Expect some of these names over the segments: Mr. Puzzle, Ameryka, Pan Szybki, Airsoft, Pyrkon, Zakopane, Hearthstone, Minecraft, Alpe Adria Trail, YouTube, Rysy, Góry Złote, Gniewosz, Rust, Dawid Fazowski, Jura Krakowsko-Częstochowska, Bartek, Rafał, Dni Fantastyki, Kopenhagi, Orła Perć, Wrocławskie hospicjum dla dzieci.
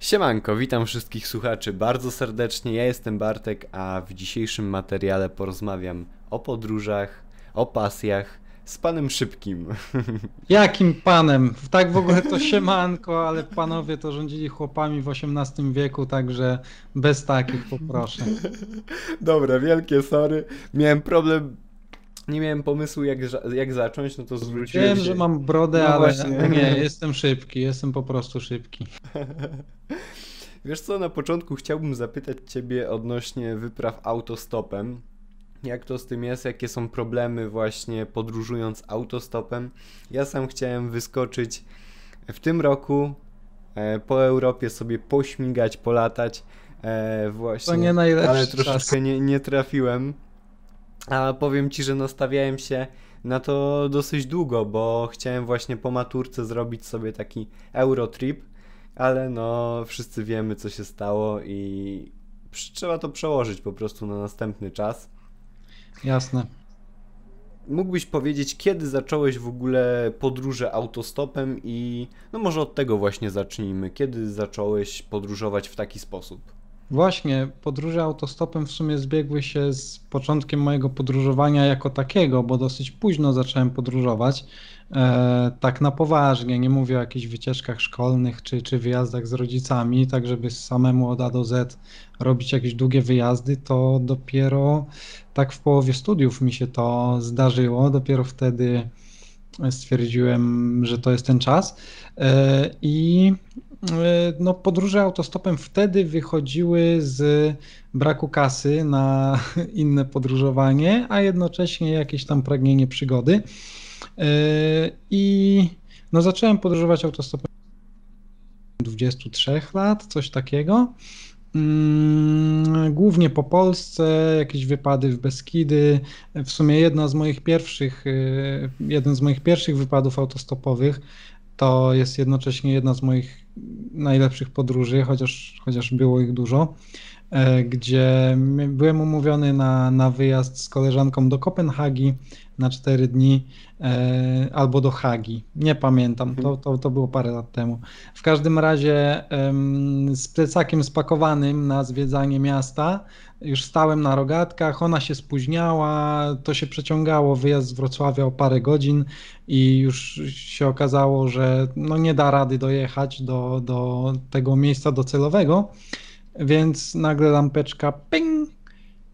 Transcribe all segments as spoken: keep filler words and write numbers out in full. Siemanko, witam wszystkich słuchaczy bardzo serdecznie, ja jestem Bartek, a w dzisiejszym materiale porozmawiam o podróżach, o pasjach z panem Szybkim. Jakim panem? Tak w ogóle to siemanko, ale panowie to rządzili chłopami w osiemnastym wieku, także bez takich poproszę. Dobra, wielkie sorry, miałem problem... Nie miałem pomysłu jak, jak zacząć, no to zwróciłem Wiem, się. Wiem, że mam brodę, no ale właśnie. Nie, jestem szybki, jestem po prostu szybki. Wiesz co, na początku chciałbym zapytać ciebie odnośnie wypraw autostopem. Jak to z tym jest, jakie są problemy właśnie podróżując autostopem? Ja sam chciałem wyskoczyć w tym roku po Europie sobie pośmigać, polatać właśnie. To nie najlepszy czas. Ale troszeczkę nie, nie trafiłem. A powiem ci, że nastawiałem się na to dosyć długo, bo chciałem właśnie po maturce zrobić sobie taki eurotrip, ale no wszyscy wiemy, co się stało i trzeba to przełożyć po prostu na następny czas. Jasne. Mógłbyś powiedzieć, kiedy zacząłeś w ogóle podróże autostopem i no może od tego właśnie zacznijmy. Kiedy zacząłeś podróżować w taki sposób? Właśnie, podróże autostopem w sumie zbiegły się z początkiem mojego podróżowania jako takiego, bo dosyć późno zacząłem podróżować, e, tak na poważnie, nie mówię o jakichś wycieczkach szkolnych czy, czy wyjazdach z rodzicami, tak żeby samemu od A do Z robić jakieś długie wyjazdy, to dopiero tak w połowie studiów mi się to zdarzyło, dopiero wtedy stwierdziłem, że to jest ten czas e, i... No, podróże autostopem wtedy wychodziły z braku kasy na inne podróżowanie, a jednocześnie jakieś tam pragnienie przygody. I no, zacząłem podróżować autostopem dwudziestu trzech lat, coś takiego. Głównie po Polsce, jakieś wypady w Beskidy. W sumie jedna z moich pierwszych, jeden z moich pierwszych wypadów autostopowych. To jest jednocześnie jedna z moich najlepszych podróży, chociaż, chociaż było ich dużo, gdzie byłem umówiony na, na wyjazd z koleżanką do Kopenhagi na cztery dni albo do Hagi. Nie pamiętam, to, to, to było parę lat temu. W każdym razie z plecakiem spakowanym na zwiedzanie miasta już stałem na rogatkach, ona się spóźniała, to się przeciągało wyjazd z Wrocławia o parę godzin i już się okazało, że no nie da rady dojechać do, do tego miejsca docelowego, więc nagle lampeczka ping,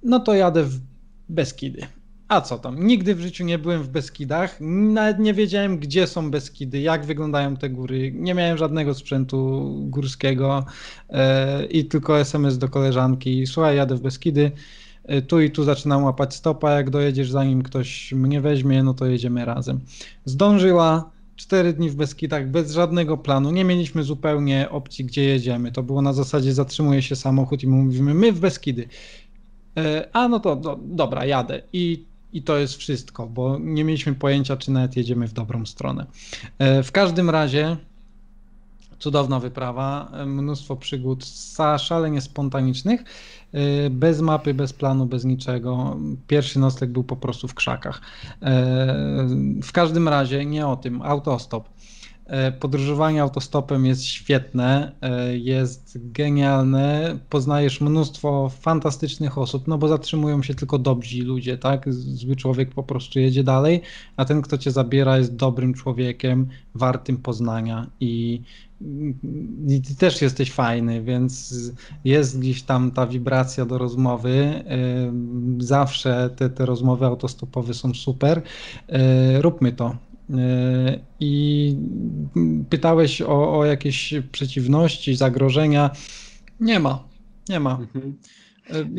no to jadę w Beskidy. A co tam, nigdy w życiu nie byłem w Beskidach, nawet nie wiedziałem, gdzie są Beskidy, jak wyglądają te góry, nie miałem żadnego sprzętu górskiego yy, i tylko es em es do koleżanki, słuchaj, jadę w Beskidy, yy, tu i tu zaczynam łapać stopa, jak dojedziesz, zanim ktoś mnie weźmie, no to jedziemy razem. Zdążyła, cztery dni w Beskidach, bez żadnego planu, nie mieliśmy zupełnie opcji, gdzie jedziemy, to było na zasadzie zatrzymuje się samochód i mówimy, my w Beskidy, yy, a no to do, dobra, jadę i I to jest wszystko, bo nie mieliśmy pojęcia, czy nawet jedziemy w dobrą stronę. W każdym razie cudowna wyprawa, mnóstwo przygód szalenie spontanicznych, bez mapy, bez planu, bez niczego. Pierwszy nocleg był po prostu w krzakach. W każdym razie nie o tym, autostop. Podróżowanie autostopem jest świetne, jest genialne, poznajesz mnóstwo fantastycznych osób, no bo zatrzymują się tylko dobrzy ludzie, tak? Zły człowiek po prostu jedzie dalej, a ten, kto cię zabiera, jest dobrym człowiekiem, wartym poznania i, i ty też jesteś fajny, więc jest gdzieś tam ta wibracja do rozmowy, zawsze te, te rozmowy autostopowe są super, róbmy to. I pytałeś o, o jakieś przeciwności, zagrożenia. Nie ma, nie ma. Mhm.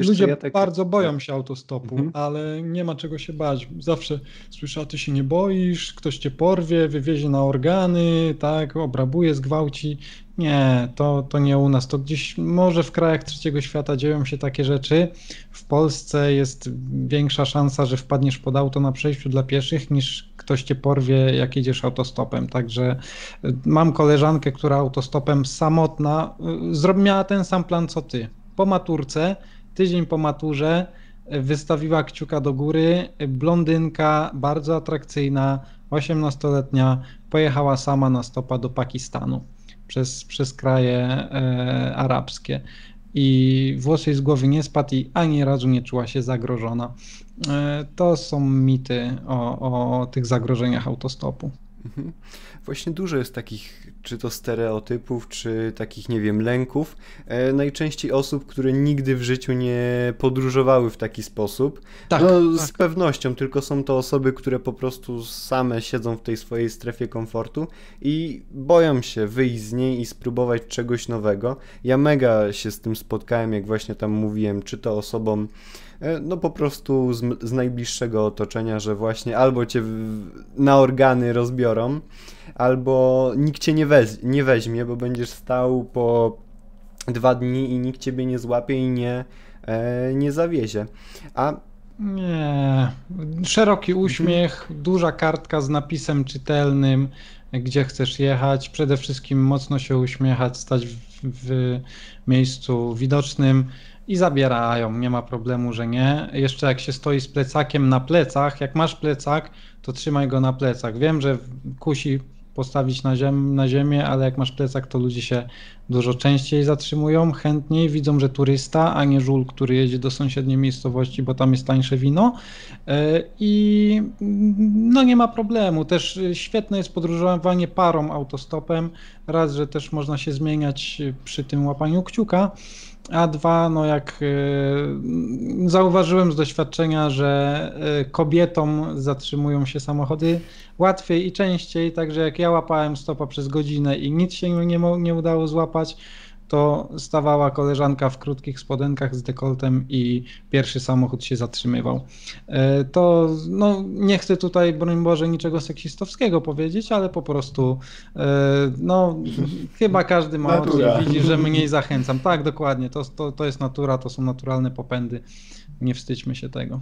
Ludzie ja tak... bardzo boją się autostopu, mhm. ale nie ma czego się bać. Zawsze słyszę, a ty się nie boisz, ktoś cię porwie, wywiezie na organy, tak, obrabuje, zgwałci. Nie, to, to nie u nas. To gdzieś może w krajach trzeciego świata dzieją się takie rzeczy. W Polsce jest większa szansa, że wpadniesz pod auto na przejściu dla pieszych, niż ktoś cię porwie, jak jedziesz autostopem. Także mam koleżankę, która autostopem samotna miała ten sam plan co ty. Po maturce, tydzień po maturze wystawiła kciuka do góry, blondynka, bardzo atrakcyjna, osiemnastoletnia, pojechała sama na stopa do Pakistanu. przez, przez kraje e, arabskie. I włos jej z głowy nie spadł i ani razu nie czuła się zagrożona. E, to są mity o, o tych zagrożeniach autostopu. Mhm. Właśnie dużo jest takich, czy to stereotypów, czy takich, nie wiem, lęków. E, najczęściej osób, które nigdy w życiu nie podróżowały w taki sposób. Tak, no, tak. Z pewnością, tylko są to osoby, które po prostu same siedzą w tej swojej strefie komfortu i boją się wyjść z niej i spróbować czegoś nowego. Ja mega się z tym spotkałem, jak właśnie tam mówiłem, czy to osobom, no po prostu z, z najbliższego otoczenia, że właśnie albo cię w, na organy rozbiorą, albo nikt cię nie, weź, nie weźmie, bo będziesz stał po dwa dni i nikt ciebie nie złapie i nie, e, nie zawiezie. A... Nie, szeroki uśmiech, duża kartka z napisem czytelnym, gdzie chcesz jechać, przede wszystkim mocno się uśmiechać, stać w, w miejscu widocznym. I zabierają, nie ma problemu, że nie. Jeszcze jak się stoi z plecakiem na plecach, jak masz plecak, to trzymaj go na plecach. Wiem, że kusi postawić na, ziem, na ziemię, ale jak masz plecak, to ludzie się dużo częściej zatrzymują, chętniej widzą, że turysta, a nie żul, który jedzie do sąsiedniej miejscowości, bo tam jest tańsze wino. I no nie ma problemu. Też świetne jest podróżowanie parą autostopem. Raz, że też można się zmieniać przy tym łapaniu kciuka. A dwa, no jak yy, zauważyłem z doświadczenia, że yy, kobietom zatrzymują się samochody łatwiej i częściej, także jak ja łapałem stopa przez godzinę i nic się nie, nie udało złapać, to stawała koleżanka w krótkich spodenkach z dekoltem i pierwszy samochód się zatrzymywał. Yy, to no, nie chcę tutaj, broń Boże, niczego seksistowskiego powiedzieć, ale po prostu yy, no chyba każdy ma oczy i widzi, że mniej zachęcam. Tak, dokładnie, to, to, to jest natura, to są naturalne popędy, nie wstydźmy się tego.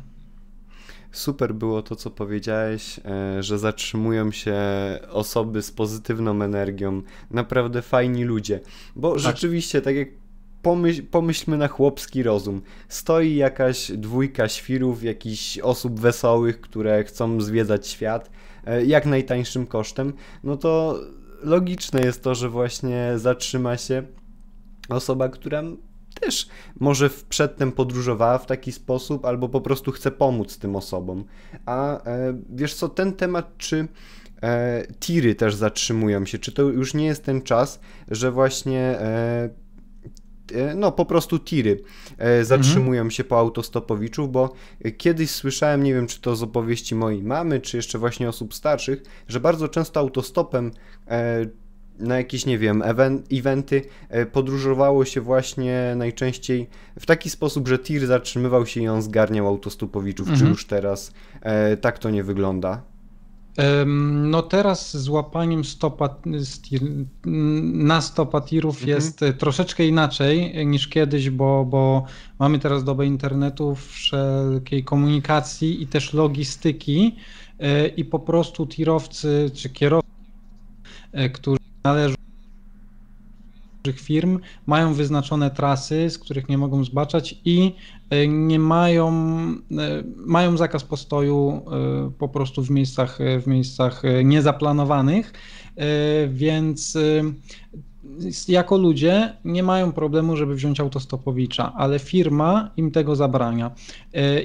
Super było to, co powiedziałeś, że zatrzymują się osoby z pozytywną energią, naprawdę fajni ludzie, bo tak. Rzeczywiście, tak jak pomyśl, pomyślmy na chłopski rozum, stoi jakaś dwójka świrów, jakichś osób wesołych, które chcą zwiedzać świat jak najtańszym kosztem, no to logiczne jest to, że właśnie zatrzyma się osoba, która... też może przedtem podróżowała w taki sposób, albo po prostu chce pomóc tym osobom. A e, wiesz co, ten temat, czy e, tiry też zatrzymują się, czy to już nie jest ten czas, że właśnie e, e, no po prostu tiry e, zatrzymują mhm. się po autostopowiczów, bo kiedyś słyszałem, nie wiem czy to z opowieści mojej mamy, czy jeszcze właśnie osób starszych, że bardzo często autostopem e, na jakieś, nie wiem, eventy podróżowało się właśnie najczęściej w taki sposób, że tir zatrzymywał się i on zgarniał autostopowiczów. Mhm. Czy już teraz e, tak to nie wygląda? No teraz z łapaniem stopa, stir, na stopa tirów mhm. jest troszeczkę inaczej niż kiedyś, bo, bo mamy teraz dobę internetu, wszelkiej komunikacji i też logistyki i po prostu tirowcy czy kierowcy, którzy należą do dużych firm, mają wyznaczone trasy, z których nie mogą zbaczać i nie mają, mają zakaz postoju po prostu w miejscach, w miejscach niezaplanowanych, więc jako ludzie nie mają problemu, żeby wziąć autostopowicza, ale firma im tego zabrania.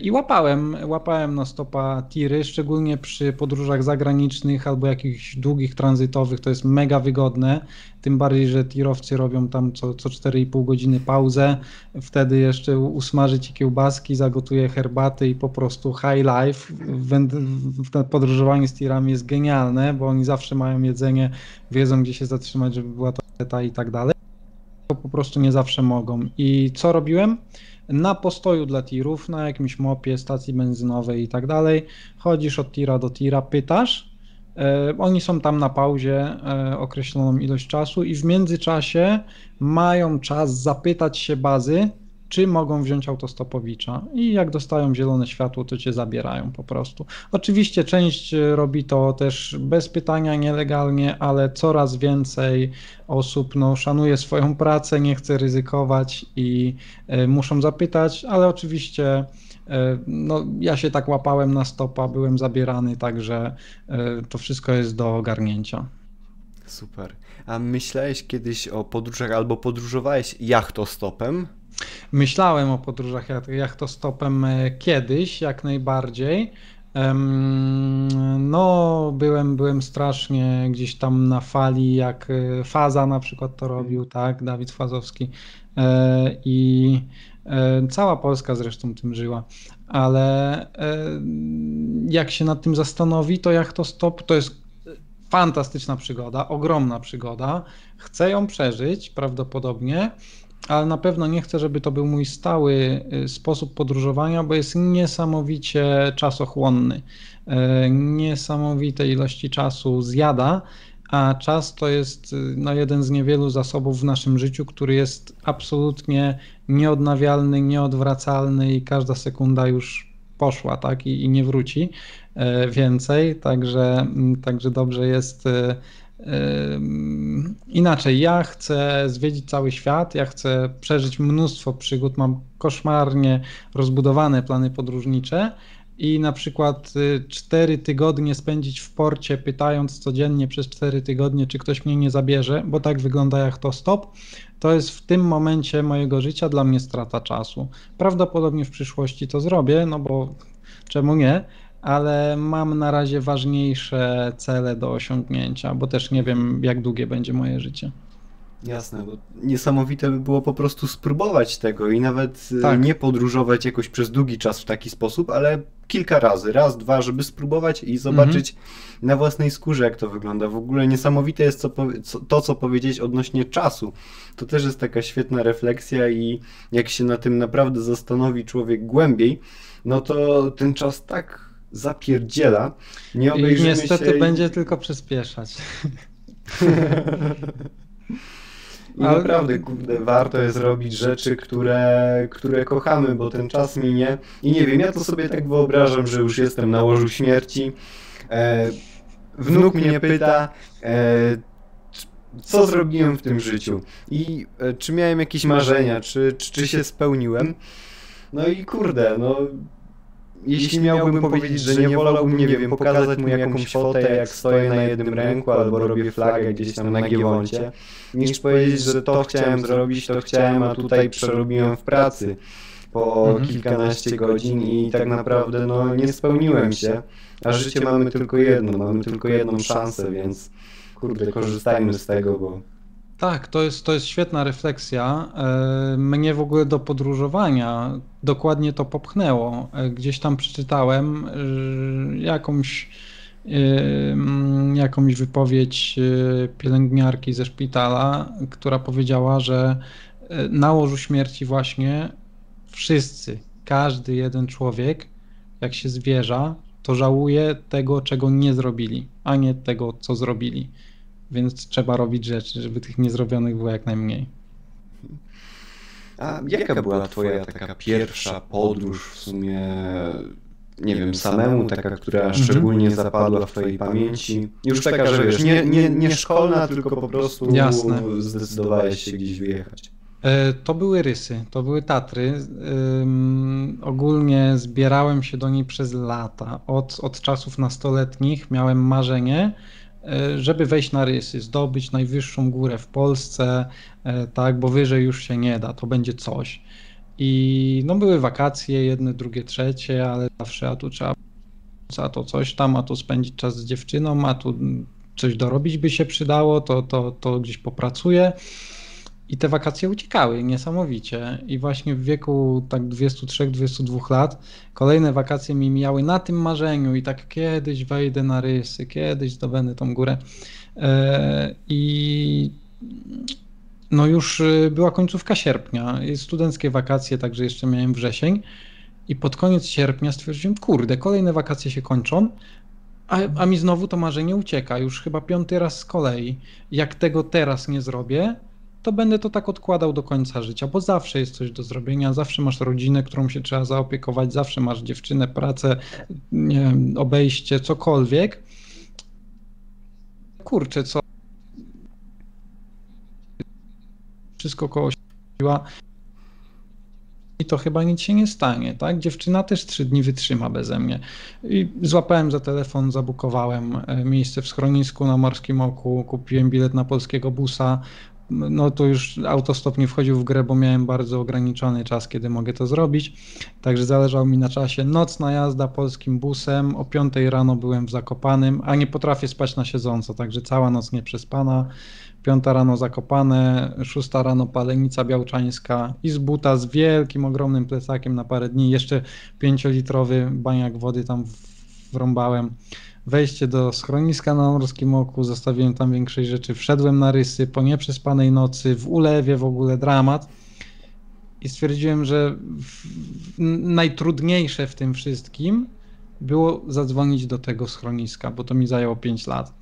I łapałem, łapałem na stopa tiry, szczególnie przy podróżach zagranicznych albo jakichś długich tranzytowych, to jest mega wygodne, tym bardziej, że tirowcy robią tam co, co cztery i pół godziny pauzę, wtedy jeszcze usmaży ci kiełbaski, zagotuje herbaty i po prostu high life. Podróżowanie z tirami jest genialne, bo oni zawsze mają jedzenie, wiedzą gdzie się zatrzymać, żeby była to i tak dalej, to po prostu nie zawsze mogą. I co robiłem? Na postoju dla tirów, na jakimś mopie, stacji benzynowej i tak dalej, chodzisz od tira do tira, pytasz, e, oni są tam na pauzie e, określoną ilość czasu i w międzyczasie mają czas zapytać się bazy, czy mogą wziąć autostopowicza i jak dostają zielone światło, to cię zabierają po prostu. Oczywiście część robi to też bez pytania, nielegalnie, ale coraz więcej osób no, szanuje swoją pracę, nie chce ryzykować i y, muszą zapytać, ale oczywiście y, no, ja się tak łapałem na stopa, byłem zabierany, także y, to wszystko jest do ogarnięcia. Super. A myślałeś kiedyś o podróżach albo podróżowałeś jachtostopem? Myślałem o podróżach jachtostopem kiedyś, jak najbardziej. No, byłem, byłem strasznie gdzieś tam na fali, jak Faza na przykład to robił, tak, Dawid Fazowski i cała Polska zresztą tym żyła, ale jak się nad tym zastanowi, to jachtostop to jest fantastyczna przygoda, ogromna przygoda, chcę ją przeżyć prawdopodobnie, ale na pewno nie chcę, żeby to był mój stały sposób podróżowania, bo jest niesamowicie czasochłonny, niesamowite ilości czasu zjada, a czas to jest no, jeden z niewielu zasobów w naszym życiu, który jest absolutnie nieodnawialny, nieodwracalny i każda sekunda już poszła, tak, i, i nie wróci więcej, także, także dobrze jest... Inaczej, ja chcę zwiedzić cały świat, ja chcę przeżyć mnóstwo przygód, mam koszmarnie rozbudowane plany podróżnicze i na przykład cztery tygodnie spędzić w porcie, pytając codziennie przez cztery tygodnie, czy ktoś mnie nie zabierze, bo tak wygląda jachtostop. To jest w tym momencie mojego życia dla mnie strata czasu. Prawdopodobnie w przyszłości to zrobię, no bo czemu nie? Ale mam na razie ważniejsze cele do osiągnięcia, bo też nie wiem, jak długie będzie moje życie. Jasne, bo niesamowite by było po prostu spróbować tego i nawet tak. Nie podróżować jakoś przez długi czas w taki sposób, ale kilka razy, raz, dwa, żeby spróbować i zobaczyć mm-hmm. na własnej skórze, jak to wygląda. W ogóle niesamowite jest co, co, to, co powiedzieć odnośnie czasu. To też jest taka świetna refleksja i jak się na tym naprawdę zastanowi człowiek głębiej, no to ten czas tak zapierdziela. Nie obejrzymy się... I niestety będzie tylko przyspieszać. I ale... naprawdę, kurde, warto jest robić rzeczy, które, które kochamy, bo ten czas minie. I nie wiem, ja to sobie tak wyobrażam, że już jestem na łożu śmierci. E, wnuk mnie pyta, e, co zrobiłem w tym życiu? I e, czy miałem jakieś marzenia? Czy, czy, czy się spełniłem? No i kurde, no... Jeśli miałbym powiedzieć, że nie wolałbym, nie wiem, pokazać mu jakąś fotę, jak stoję na jednym ręku albo robię flagę gdzieś tam na Giewoncie, niż powiedzieć, że to chciałem zrobić, to chciałem, a tutaj przerobiłem w pracy po kilkanaście godzin i tak naprawdę no, nie spełniłem się, a życie mamy tylko jedno, mamy tylko jedną szansę, więc kurde, korzystajmy z tego, bo... Tak, to jest, to jest świetna refleksja. Mnie w ogóle do podróżowania dokładnie to popchnęło. Gdzieś tam przeczytałem jakąś, jakąś wypowiedź pielęgniarki ze szpitala, która powiedziała, że na łożu śmierci właśnie wszyscy, każdy jeden człowiek, jak się zwierza, to żałuje tego, czego nie zrobili, a nie tego, co zrobili. Więc trzeba robić rzeczy, żeby tych niezrobionych było jak najmniej. A jaka była twoja taka pierwsza podróż w sumie, nie wiem, samemu, taka, która szczególnie zapadła w twojej pamięci? Już taka, że wiesz, nie, nie, nie szkolna, tylko po prostu Jasne. zdecydowałeś się gdzieś wyjechać. To były Rysy, to były Tatry. Um, ogólnie zbierałem się do niej przez lata. Od, od czasów nastoletnich miałem marzenie, żeby wejść na Rysy, zdobyć najwyższą górę w Polsce, tak, bo wyżej już się nie da, to będzie coś. I no były wakacje, jedne, drugie, trzecie, ale zawsze a tu trzeba, a to coś tam, a tu spędzić czas z dziewczyną, a tu coś dorobić by się przydało, to, to, to gdzieś popracuję. I te wakacje uciekały niesamowicie i właśnie w wieku tak dwudziestu trzech do dwudziestu dwóch lat kolejne wakacje mi mijały na tym marzeniu i tak kiedyś wejdę na Rysy, kiedyś zdobędę tą górę i no już była końcówka sierpnia, studenckie wakacje, także jeszcze miałem wrzesień i pod koniec sierpnia stwierdziłem, kurde, kolejne wakacje się kończą, a, a mi znowu to marzenie ucieka, już chyba piąty raz z kolei, jak tego teraz nie zrobię, to będę to tak odkładał do końca życia, bo zawsze jest coś do zrobienia, zawsze masz rodzinę, którą się trzeba zaopiekować, zawsze masz dziewczynę, pracę, nie wiem, obejście, cokolwiek. Kurczę, co... Wszystko koło siła. i to chyba nic się nie stanie, tak? Dziewczyna też trzy dni wytrzyma beze mnie. I złapałem za telefon, zabukowałem miejsce w schronisku na Morskim Oku, kupiłem bilet na polskiego busa. No to już autostop nie wchodził w grę, bo miałem bardzo ograniczony czas, kiedy mogę to zrobić. Także zależało mi na czasie. Nocna jazda polskim busem. O piątej rano byłem w Zakopanym, a nie potrafię spać na siedząco, także cała noc nie przespana. piąta rano Zakopane, szósta rano Palenica Białczańska i z buta z wielkim, ogromnym plecakiem na parę dni. Jeszcze pięciolitrowy baniak wody tam wrąbałem. Wejście do schroniska na Morskim Oku, zostawiłem tam większej rzeczy, wszedłem na Rysy po nieprzespanej nocy, w ulewie w ogóle dramat i stwierdziłem, że w, najtrudniejsze w tym wszystkim było zadzwonić do tego schroniska, bo to mi zajęło pięć lat.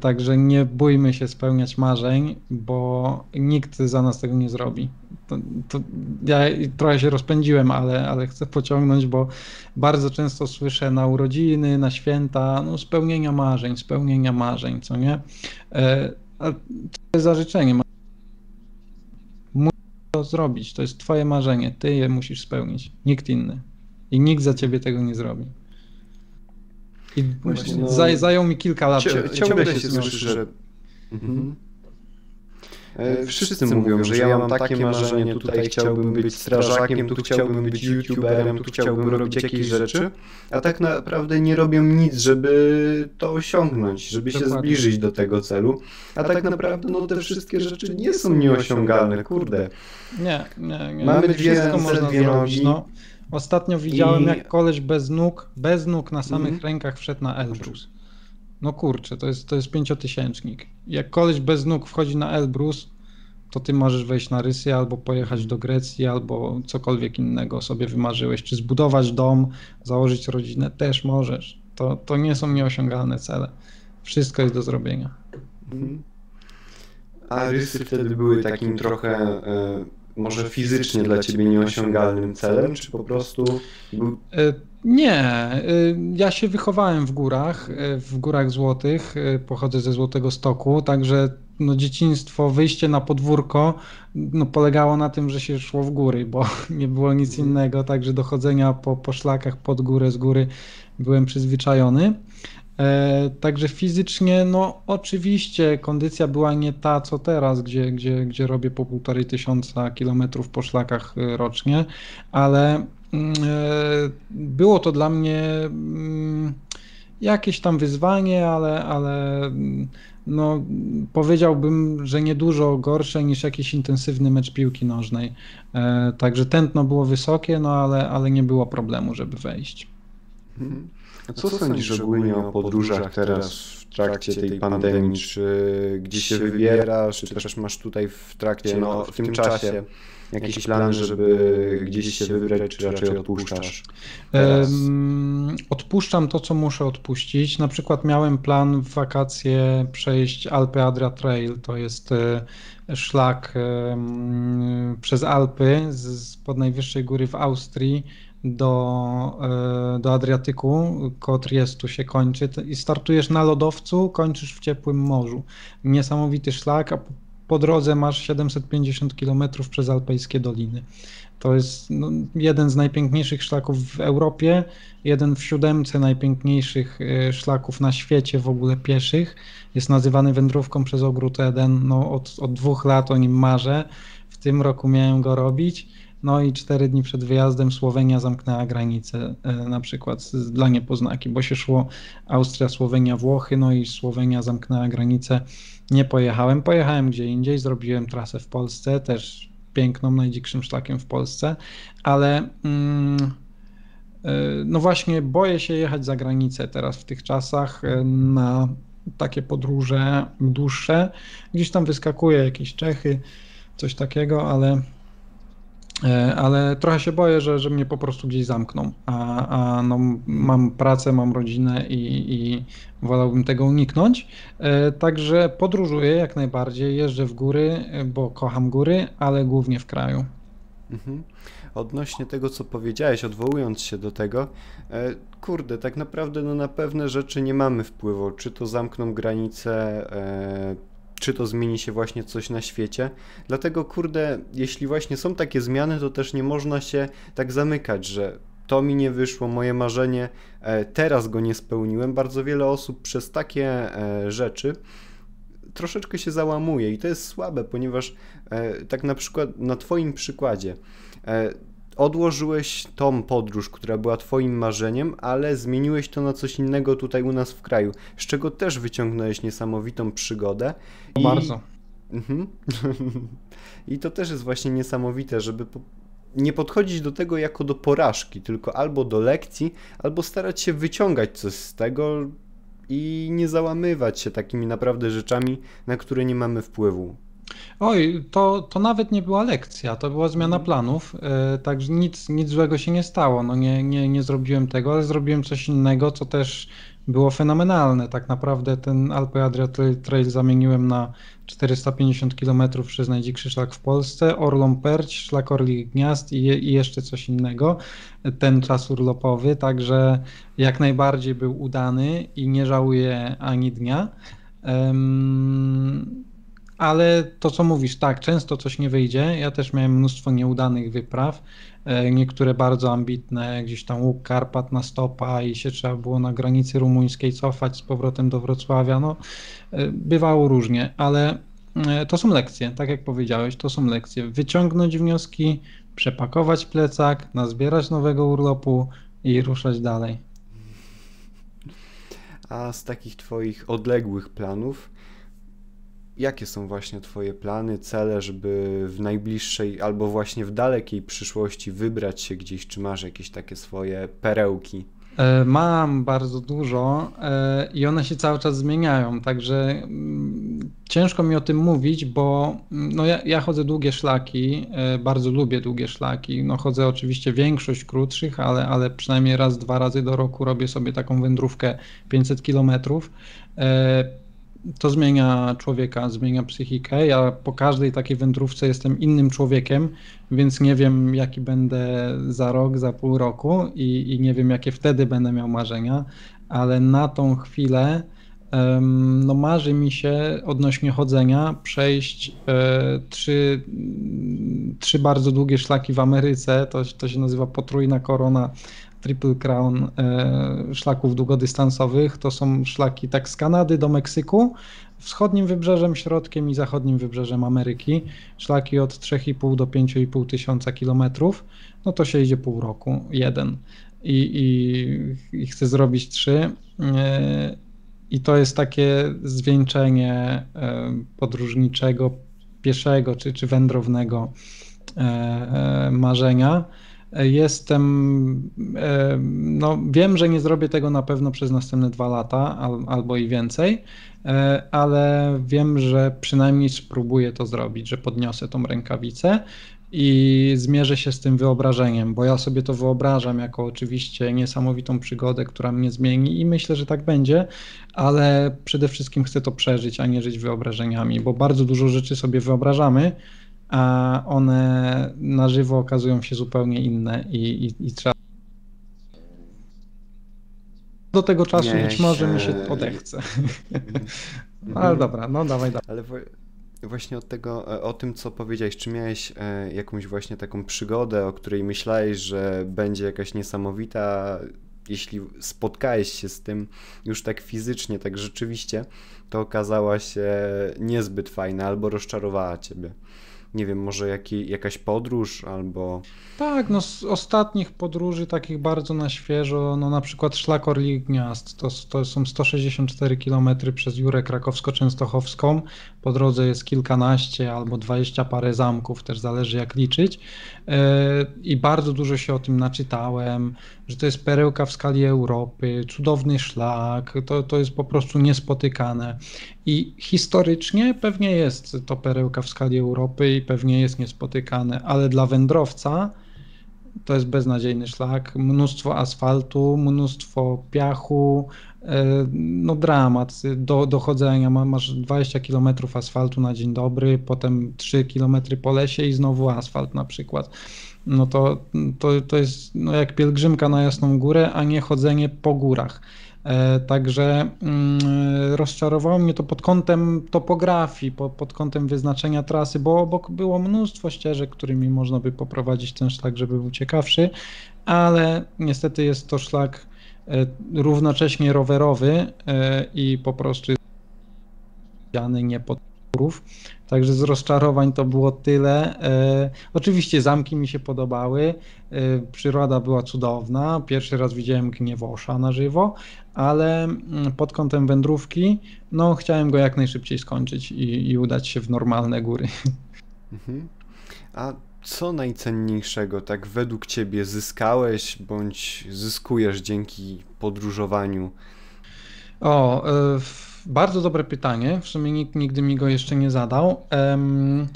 Także nie bójmy się spełniać marzeń, bo nikt za nas tego nie zrobi. To, to ja trochę się rozpędziłem, ale, ale chcę pociągnąć, bo bardzo często słyszę na urodziny, na święta, no spełnienia marzeń, spełnienia marzeń, co nie? A to jest za życzenie. Musisz to zrobić, to jest twoje marzenie, ty je musisz spełnić, nikt inny. I nikt za ciebie tego nie zrobi. I właśnie, no, zaj, zajął mi kilka lat. Cią, ciągle, ciągle się, się słyszy, że... Mhm. E, wszyscy, wszyscy mówią, że ja mam takie marzenie, tutaj chciałbym być strażakiem, tu chciałbym być youtuberem, tu chciałbym robić jakieś rzeczy, a tak naprawdę nie robią nic, żeby to osiągnąć, żeby Dokładnie. się zbliżyć do tego celu, a tak naprawdę no, te wszystkie rzeczy nie są nieosiągalne, kurde. Nie, nie, nie. Mamy dwie ręce, można dwie nogi. No. Ostatnio widziałem, I... jak koleś bez nóg, bez nóg na samych mm-hmm. rękach wszedł na Elbrus. No kurczę, to jest, to jest pięciotysięcznik. Jak koleś bez nóg wchodzi na Elbrus, to ty możesz wejść na Rysy albo pojechać do Grecji, albo cokolwiek innego sobie wymarzyłeś. Czy zbudować dom, założyć rodzinę, też możesz. To, to nie są nieosiągalne cele. Wszystko jest do zrobienia. Mm-hmm. A Rysy wtedy były takim trochę... Yy... może fizycznie dla ciebie nieosiągalnym celem, czy po prostu... Nie, ja się wychowałem w górach, w Górach Złotych, pochodzę ze Złotego Stoku, także no, dzieciństwo, wyjście na podwórko no, polegało na tym, że się szło w góry, bo nie było nic innego, także do chodzenia po, po szlakach pod górę, z góry byłem przyzwyczajony. Także fizycznie, no oczywiście kondycja była nie ta, co teraz, gdzie, gdzie, gdzie robię po półtorej tysiąca kilometrów po szlakach rocznie, ale było to dla mnie jakieś tam wyzwanie, ale, ale no, powiedziałbym, że niedużo gorsze niż jakiś intensywny mecz piłki nożnej. Także tętno było wysokie, no ale, ale nie było problemu, żeby wejść. Hmm. A co, co sądzisz ogólnie o podróżach teraz w trakcie tej pandemii? Czy gdzie się wybierasz, czy też masz tutaj w trakcie, no, w tym czasie jakiś plan, żeby gdzieś się wybrać, czy raczej odpuszczasz? Um, odpuszczam to, co muszę odpuścić. Na przykład miałem plan w wakacje przejść Alpe Adria Trail. To jest szlak um, przez Alpy z pod najwyższej góry w Austrii do, do Adriatyku, koło Triestu się kończy i startujesz na lodowcu, kończysz w ciepłym morzu. Niesamowity szlak, a po drodze masz siedemset pięćdziesiąt kilometrów przez alpejskie doliny. To jest no, jeden z najpiękniejszych szlaków w Europie, jeden w siódemce najpiękniejszych szlaków na świecie w ogóle pieszych. Jest nazywany wędrówką przez ogród Eden, no, od, od dwóch lat o nim marzę. W tym roku miałem go robić. No i cztery dni przed wyjazdem Słowenia zamknęła granicę na przykład dla niepoznaki, bo się szło Austria, Słowenia, Włochy, no i Słowenia zamknęła granicę. Nie pojechałem, pojechałem gdzie indziej, zrobiłem trasę w Polsce, też piękną, najdzikszym szlakiem w Polsce, ale mm, no właśnie boję się jechać za granicę teraz w tych czasach na takie podróże dłuższe. Gdzieś tam wyskakuje jakieś Czechy, coś takiego, ale... Ale trochę się boję, że, że mnie po prostu gdzieś zamkną, a, a no, mam pracę, mam rodzinę i, i wolałbym tego uniknąć. Także podróżuję jak najbardziej, jeżdżę w góry, bo kocham góry, ale głównie w kraju. Mhm. Odnośnie tego, co powiedziałeś, odwołując się do tego, kurde, tak naprawdę no, na pewne rzeczy nie mamy wpływu, czy to zamkną granice, czy to zmieni się właśnie coś na świecie. Dlatego, kurde, jeśli właśnie są takie zmiany, to też nie można się tak zamykać, że to mi nie wyszło, moje marzenie, teraz go nie spełniłem. Bardzo wiele osób przez takie rzeczy troszeczkę się załamuje i to jest słabe, ponieważ tak na przykład na Twoim przykładzie odłożyłeś tą podróż, która była Twoim marzeniem, ale zmieniłeś to na coś innego tutaj u nas w kraju, z czego też wyciągnąłeś niesamowitą przygodę. I... Bardzo. I to też jest właśnie niesamowite, żeby po... nie podchodzić do tego jako do porażki, tylko albo do lekcji, albo starać się wyciągać coś z tego i nie załamywać się takimi naprawdę rzeczami, na które nie mamy wpływu. Oj, to, to nawet nie była lekcja, to była zmiana planów, yy, także nic, nic złego się nie stało. No nie, nie, nie zrobiłem tego, ale zrobiłem coś innego, co też było fenomenalne. Tak naprawdę ten Alpe Adria Trail zamieniłem na czterysta pięćdziesiąt kilometrów przez najdzikszy szlak w Polsce, Orlą Perć, Szlak Orlich Gniazd i, i jeszcze coś innego. Ten czas urlopowy, także jak najbardziej był udany i nie żałuję ani dnia. Um, Ale to, co mówisz, tak, często coś nie wyjdzie. Ja też miałem mnóstwo nieudanych wypraw, niektóre bardzo ambitne, gdzieś tam łuk Karpat na stopa i się trzeba było na granicy rumuńskiej cofać z powrotem do Wrocławia. No, bywało różnie, ale to są lekcje, tak jak powiedziałeś, to są lekcje. Wyciągnąć wnioski, przepakować plecak, nazbierać nowego urlopu i ruszać dalej. A z takich Twoich odległych planów, jakie są właśnie Twoje plany, cele, żeby w najbliższej albo właśnie w dalekiej przyszłości wybrać się gdzieś? Czy masz jakieś takie swoje perełki? Mam bardzo dużo i one się cały czas zmieniają, także ciężko mi o tym mówić, bo no ja, ja chodzę długie szlaki, bardzo lubię długie szlaki. No chodzę oczywiście większość krótszych, ale, ale przynajmniej raz, dwa razy do roku robię sobie taką wędrówkę pięćset kilometrów. To zmienia człowieka, zmienia psychikę. Ja po każdej takiej wędrówce jestem innym człowiekiem, więc nie wiem, jaki będę za rok, za pół roku i, i nie wiem, jakie wtedy będę miał marzenia, ale na tą chwilę um, no marzy mi się odnośnie chodzenia przejść e, trzy, trzy bardzo długie szlaki w Ameryce. To, to się nazywa potrójna korona, Triple Crown e, szlaków długodystansowych. To są szlaki tak z Kanady do Meksyku, wschodnim wybrzeżem, środkiem i zachodnim wybrzeżem Ameryki. Szlaki od trzech i pół do pięciu i pół tysiąca kilometrów. No to się idzie pół roku, jeden. I, i, i chcę zrobić trzy. E, I to jest takie zwieńczenie e, podróżniczego, pieszego czy, czy wędrownego e, e, marzenia. Jestem, no wiem, że nie zrobię tego na pewno przez następne dwa lata al, albo i więcej, ale wiem, że przynajmniej spróbuję to zrobić, że podniosę tą rękawicę i zmierzę się z tym wyobrażeniem, bo ja sobie to wyobrażam jako oczywiście niesamowitą przygodę, która mnie zmieni i myślę, że tak będzie, ale przede wszystkim chcę to przeżyć, a nie żyć wyobrażeniami, bo bardzo dużo rzeczy sobie wyobrażamy, a one na żywo okazują się zupełnie inne i, i, i trzeba... Do tego czasu nie być się... może mi się odechce. Mm-hmm. Ale dobra, no dawaj, dawaj. Ale właśnie od tego, o tym, co powiedziałeś, czy miałeś jakąś właśnie taką przygodę, o której myślałeś, że będzie jakaś niesamowita, jeśli spotkałeś się z tym już tak fizycznie, tak rzeczywiście, to okazała się niezbyt fajna albo rozczarowała Ciebie? Nie wiem, może jaki, jakaś podróż albo... Tak, no z ostatnich podróży takich bardzo na świeżo, no na przykład Szlak Orlich Gniazd, to, to są sto sześćdziesiąt cztery kilometry przez Jurę Krakowsko-Częstochowską, po drodze jest kilkanaście albo dwadzieścia parę zamków, też zależy jak liczyć, i bardzo dużo się o tym naczytałem, że to jest perełka w skali Europy, cudowny szlak, to, to jest po prostu niespotykane. I historycznie pewnie jest to perełka w skali Europy i pewnie jest niespotykane, ale dla wędrowca to jest beznadziejny szlak, mnóstwo asfaltu, mnóstwo piachu, no dramat. Do, do chodzenia masz dwadzieścia kilometrów asfaltu na dzień dobry, potem trzy kilometry po lesie i znowu asfalt na przykład. No to, to, to jest no jak pielgrzymka na Jasną Górę, a nie chodzenie po górach. Także rozczarowało mnie to pod kątem topografii, pod kątem wyznaczenia trasy, bo obok było mnóstwo ścieżek, którymi można by poprowadzić ten szlak, żeby był ciekawszy, ale niestety jest to szlak równocześnie rowerowy i po prostu nie pod górów. Także z rozczarowań to było tyle. E, oczywiście zamki mi się podobały, e, przyroda była cudowna, pierwszy raz widziałem Gniewosza na żywo, ale pod kątem wędrówki no chciałem go jak najszybciej skończyć i, i udać się w normalne góry. Mhm. A co najcenniejszego tak według Ciebie zyskałeś bądź zyskujesz dzięki podróżowaniu? O, e, bardzo dobre pytanie, w sumie nikt nigdy mi go jeszcze nie zadał. Um,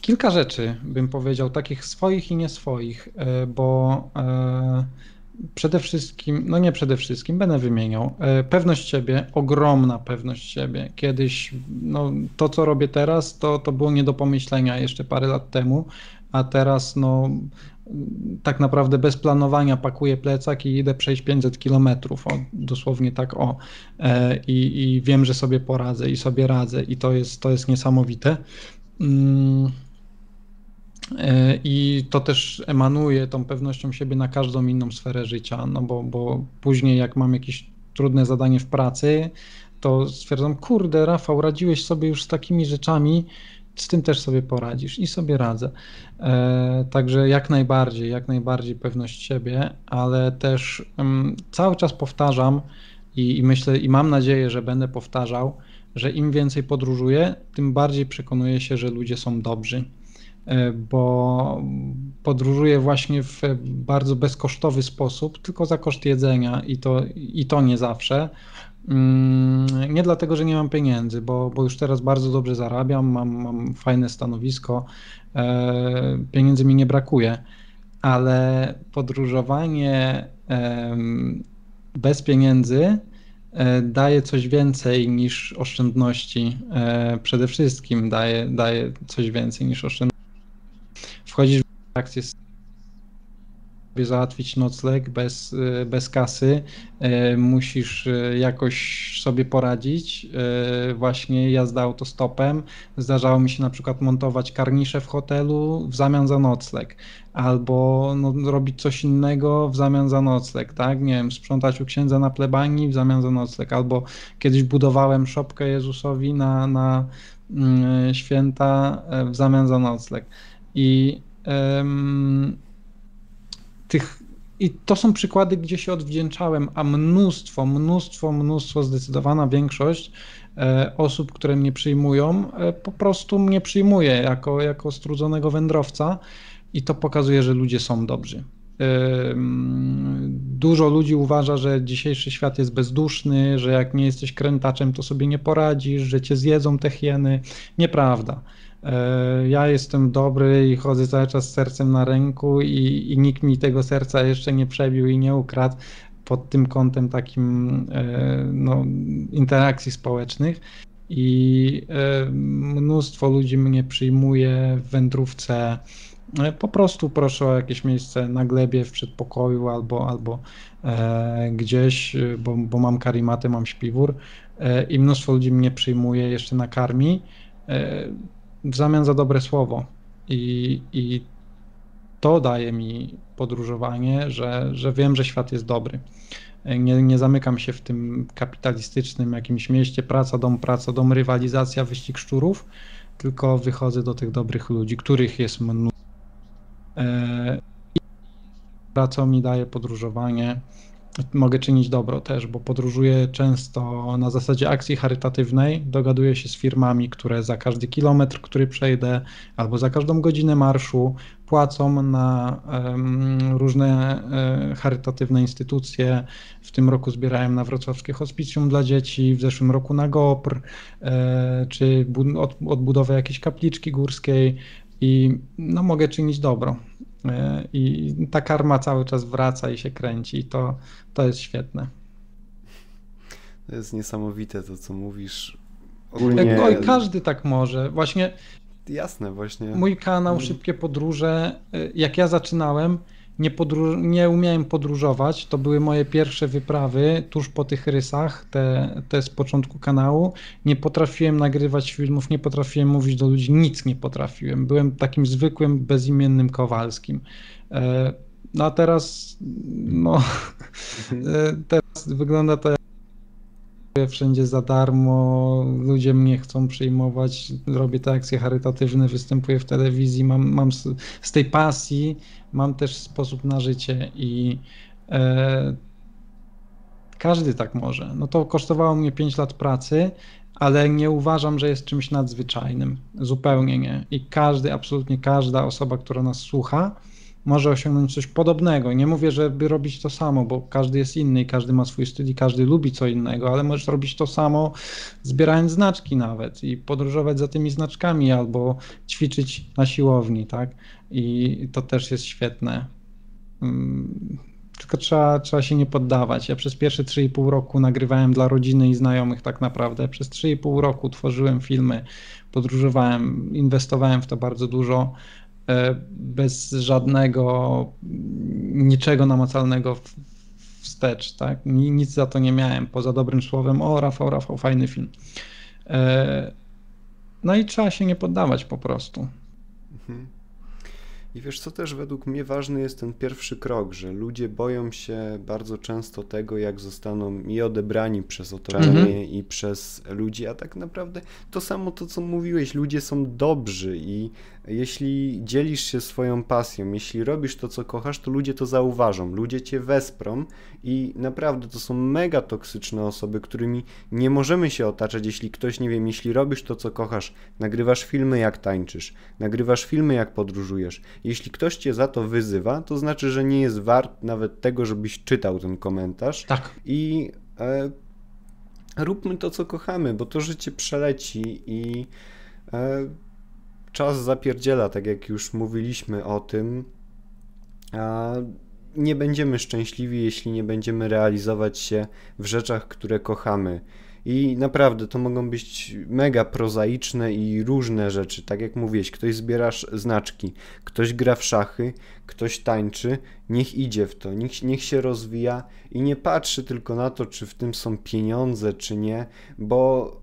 kilka rzeczy bym powiedział, takich swoich i nieswoich, bo e, przede wszystkim, no nie przede wszystkim, będę wymieniał, e, pewność siebie, ogromna pewność siebie. Kiedyś, no to co robię teraz, to, to było nie do pomyślenia jeszcze parę lat temu, a teraz no tak naprawdę bez planowania pakuję plecak i idę przejść pięćset kilometrów, dosłownie tak o, I, i wiem, że sobie poradzę i sobie radzę i to jest, to jest niesamowite. I to też emanuje tą pewnością siebie na każdą inną sferę życia, no bo, bo później jak mam jakieś trudne zadanie w pracy, to stwierdzam, kurde Rafał, radziłeś sobie już z takimi rzeczami, z tym też sobie poradzisz i sobie radzę. E, także jak najbardziej, jak najbardziej pewność siebie, ale też um, cały czas powtarzam i, i myślę i mam nadzieję, że będę powtarzał, że im więcej podróżuję, tym bardziej przekonuję się, że ludzie są dobrzy, e, bo podróżuję właśnie w bardzo bezkosztowy sposób, tylko za koszt jedzenia i to, i to nie zawsze. Nie dlatego, że nie mam pieniędzy, bo, bo już teraz bardzo dobrze zarabiam, mam, mam fajne stanowisko, e, pieniędzy mi nie brakuje, ale podróżowanie e, bez pieniędzy e, daje coś więcej niż oszczędności, e, przede wszystkim daje, daje coś więcej niż oszczędności. Wchodzisz w akcję załatwić nocleg bez, bez kasy, musisz jakoś sobie poradzić, właśnie jazda autostopem, zdarzało mi się na przykład montować karnisze w hotelu w zamian za nocleg, albo no, robić coś innego w zamian za nocleg, tak, nie wiem, sprzątać u księdza na plebanii w zamian za nocleg, albo kiedyś budowałem szopkę Jezusowi na, na mm, święta w zamian za nocleg i ym, Tych, i to są przykłady, gdzie się odwdzięczałem, a mnóstwo, mnóstwo, mnóstwo, zdecydowana większość e, osób, które mnie przyjmują, e, po prostu mnie przyjmuje jako, jako strudzonego wędrowca i to pokazuje, że ludzie są dobrzy. E, dużo ludzi uważa, że dzisiejszy świat jest bezduszny, że jak nie jesteś krętaczem, to sobie nie poradzisz, że cię zjedzą te hieny. Nieprawda. Ja jestem dobry i chodzę cały czas z sercem na ręku i, i nikt mi tego serca jeszcze nie przebił i nie ukradł pod tym kątem takim no, interakcji społecznych i mnóstwo ludzi mnie przyjmuje w wędrówce, po prostu proszę o jakieś miejsce na glebie w przedpokoju albo, albo gdzieś, bo, bo mam karimatę, mam śpiwór i mnóstwo ludzi mnie przyjmuje, jeszcze nakarmi w zamian za dobre słowo i, i to daje mi podróżowanie, że, że wiem, że świat jest dobry. Nie, nie zamykam się w tym kapitalistycznym jakimś mieście, praca, dom, praca, dom, rywalizacja, wyścig szczurów, tylko wychodzę do tych dobrych ludzi, których jest mnóstwo. I pracą mi daje podróżowanie. Mogę czynić dobro też, bo podróżuję często na zasadzie akcji charytatywnej, dogaduję się z firmami, które za każdy kilometr, który przejdę, albo za każdą godzinę marszu płacą na um, różne um, charytatywne instytucje. W tym roku zbierałem na Wrocławskie Hospicjum dla Dzieci, w zeszłym roku na GOPR, e, czy bu- od, odbudowę jakiejś kapliczki górskiej i no, mogę czynić dobro. I ta karma cały czas wraca i się kręci i to, to jest świetne. To jest niesamowite to, co mówisz. Ogólnie... Oj, każdy tak może. Właśnie. Jasne, właśnie. Mój kanał Szybkie Podróże, jak ja zaczynałem, nie, podróż, nie umiałem podróżować, to były moje pierwsze wyprawy tuż po tych rysach, te, te z początku kanału. Nie potrafiłem nagrywać filmów, nie potrafiłem mówić do ludzi, nic nie potrafiłem. Byłem takim zwykłym, bezimiennym Kowalskim. No a teraz, no, teraz wygląda to jak wszędzie za darmo, ludzie mnie chcą przyjmować, robię te akcje charytatywne, występuję w telewizji, mam, mam z, z tej pasji, mam też sposób na życie i e, każdy tak może. No to kosztowało mnie pięć lat pracy, ale nie uważam, że jest czymś nadzwyczajnym, zupełnie nie. I każdy, absolutnie każda osoba, która nas słucha, może osiągnąć coś podobnego. Nie mówię, żeby robić to samo, bo każdy jest inny i każdy ma swój styl i każdy lubi co innego, ale możesz robić to samo, zbierając znaczki nawet i podróżować za tymi znaczkami albo ćwiczyć na siłowni, tak? I to też jest świetne. Tylko trzeba, trzeba się nie poddawać. Ja przez pierwsze trzy i pół roku nagrywałem dla rodziny i znajomych tak naprawdę. Przez trzy i pół roku tworzyłem filmy, podróżowałem, inwestowałem w to bardzo dużo, bez żadnego niczego namacalnego wstecz, tak? Nic za to nie miałem, poza dobrym słowem, o Rafał, Rafał, fajny film. No i trzeba się nie poddawać po prostu. Mhm. I wiesz co, też według mnie ważny jest ten pierwszy krok, że ludzie boją się bardzo często tego, jak zostaną i odebrani przez otoczenie mhm. i przez ludzi, a tak naprawdę to samo to, co mówiłeś, ludzie są dobrzy i jeśli dzielisz się swoją pasją, jeśli robisz to, co kochasz, to ludzie to zauważą, ludzie cię wesprą i naprawdę to są mega toksyczne osoby, którymi nie możemy się otaczać, jeśli ktoś, nie wiem, jeśli robisz to, co kochasz, nagrywasz filmy, jak tańczysz, nagrywasz filmy, jak podróżujesz, jeśli ktoś cię za to wyzywa, to znaczy, że nie jest wart nawet tego, żebyś czytał ten komentarz. Tak. I e, róbmy to, co kochamy, bo to życie przeleci i e, czas zapierdziela, tak jak już mówiliśmy o tym. A nie będziemy szczęśliwi, jeśli nie będziemy realizować się w rzeczach, które kochamy. I naprawdę to mogą być mega prozaiczne i różne rzeczy, tak jak mówiłeś, ktoś zbiera znaczki, ktoś gra w szachy, ktoś tańczy, niech idzie w to, niech, niech się rozwija i nie patrzy tylko na to, czy w tym są pieniądze, czy nie, bo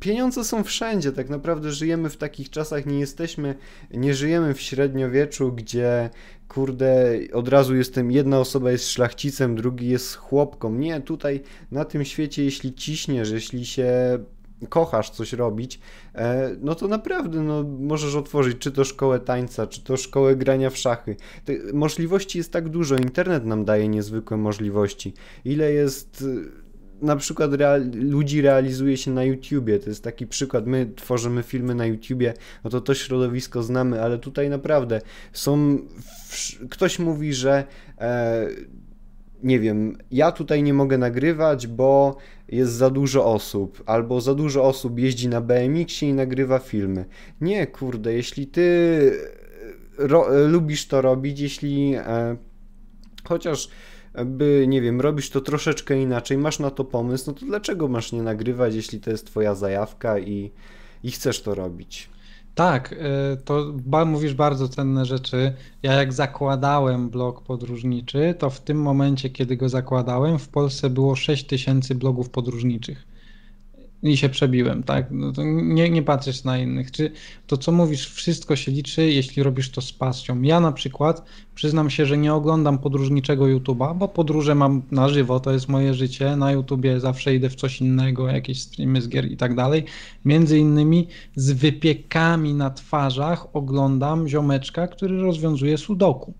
pieniądze są wszędzie, tak naprawdę żyjemy w takich czasach, nie jesteśmy, nie żyjemy w średniowieczu, gdzie kurde, od razu jestem, jedna osoba jest szlachcicem, drugi jest chłopką. Nie, tutaj na tym świecie, jeśli ciśniesz, jeśli się kochasz coś robić, no to naprawdę no, możesz otworzyć czy to szkołę tańca, czy to szkołę grania w szachy. Tych możliwości jest tak dużo, internet nam daje niezwykłe możliwości. Ile jest... Na przykład real, ludzi realizuje się na YouTubie, to jest taki przykład, my tworzymy filmy na YouTubie, no to to środowisko znamy, ale tutaj naprawdę są, ktoś mówi, że e, nie wiem, ja tutaj nie mogę nagrywać, bo jest za dużo osób, albo za dużo osób jeździ na B M X-ie i nagrywa filmy. Nie, kurde, jeśli ty ro, lubisz to robić, jeśli e, chociaż by, nie wiem, robisz to troszeczkę inaczej, masz na to pomysł, no to dlaczego masz nie nagrywać, jeśli to jest twoja zajawka i, i chcesz to robić? Tak, to ba, mówisz bardzo cenne rzeczy. Ja jak zakładałem blog podróżniczy, to w tym momencie, kiedy go zakładałem, w Polsce było sześć tysięcy blogów podróżniczych. I się przebiłem, tak? No to nie, nie patrzysz na innych. Czy to, co mówisz, wszystko się liczy, jeśli robisz to z pasją. Ja na przykład przyznam się, że nie oglądam podróżniczego YouTube'a, bo podróże mam na żywo, to jest moje życie. Na YouTubie zawsze idę w coś innego, jakieś streamy z gier i tak dalej. Między innymi z wypiekami na twarzach oglądam ziomeczka, który rozwiązuje sudoku.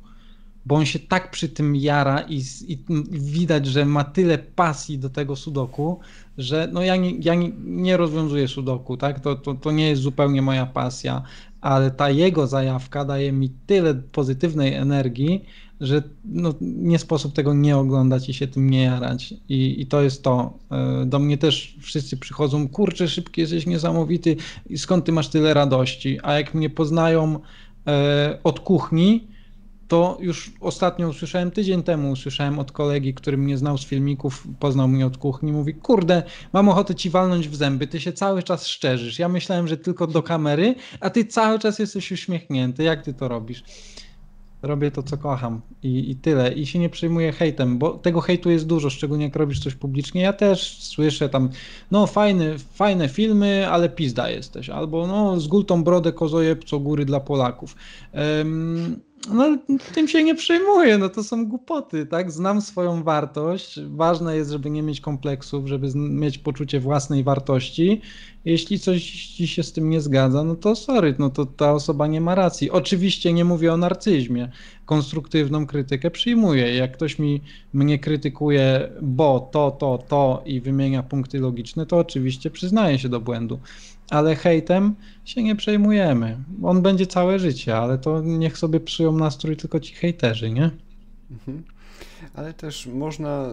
Bo on się tak przy tym jara i, i widać, że ma tyle pasji do tego sudoku, że no ja nie, ja nie, nie rozwiązuję sudoku, tak? To, to, to nie jest zupełnie moja pasja, ale ta jego zajawka daje mi tyle pozytywnej energii, że no, nie sposób tego nie oglądać i się tym nie jarać. I, i to jest to. Do mnie też wszyscy przychodzą, kurczę, Szybki, jesteś niesamowity, i skąd ty masz tyle radości? A jak mnie poznają e, od kuchni, to już ostatnio usłyszałem, tydzień temu usłyszałem od kolegi, który mnie znał z filmików, poznał mnie od kuchni, mówi, kurde, mam ochotę ci walnąć w zęby, ty się cały czas szczerzysz. Ja myślałem, że tylko do kamery, a ty cały czas jesteś uśmiechnięty, jak ty to robisz? robię to, co kocham i, i tyle. I się nie przejmuję hejtem, bo tego hejtu jest dużo, szczególnie jak robisz coś publicznie. Ja też słyszę tam, no fajne, fajne filmy, ale pizda jesteś. Albo no z gultą brodę kozojeb, co góry dla Polaków. Um, no tym się nie przejmuję, no to są głupoty, tak? Znam swoją wartość. Ważne jest, żeby nie mieć kompleksów, żeby mieć poczucie własnej wartości. Jeśli coś ci się z tym nie zgadza, no to sorry, no to ta osoba nie ma racji. Oczywiście nie mówię o narcyzmie. Konstruktywną krytykę przyjmuję. Jak ktoś mi mnie krytykuje, bo to, to, to i wymienia punkty logiczne, to oczywiście przyznaję się do błędu. Ale hejtem się nie przejmujemy. On będzie całe życie, ale to niech sobie psują nastrój tylko ci hejterzy, nie? Mhm. Ale też można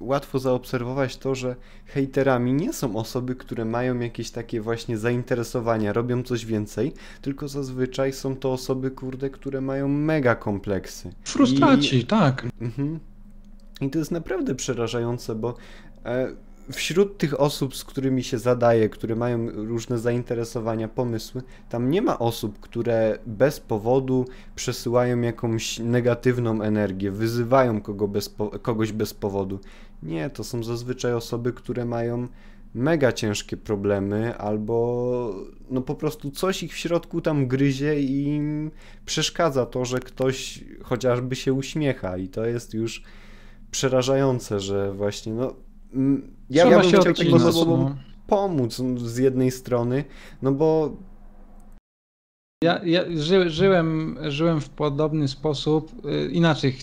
łatwo zaobserwować to, że hejterami nie są osoby, które mają jakieś takie właśnie zainteresowania, robią coś więcej, tylko zazwyczaj są to osoby, kurde, które mają mega kompleksy. Frustraci, I... tak. Mhm. I to jest naprawdę przerażające, bo... E... wśród tych osób, z którymi się zadaje, które mają różne zainteresowania, pomysły, tam nie ma osób, które bez powodu przesyłają jakąś negatywną energię, wyzywają kogo bez po- kogoś bez powodu. Nie, to są zazwyczaj osoby, które mają mega ciężkie problemy albo no po prostu coś ich w środku tam gryzie i im przeszkadza to, że ktoś chociażby się uśmiecha i to jest już przerażające, że właśnie no... Ja, ja bym chciał takim osobom pomóc z jednej strony, no bo... Ja, ja ży, żyłem, żyłem w podobny sposób, inaczej,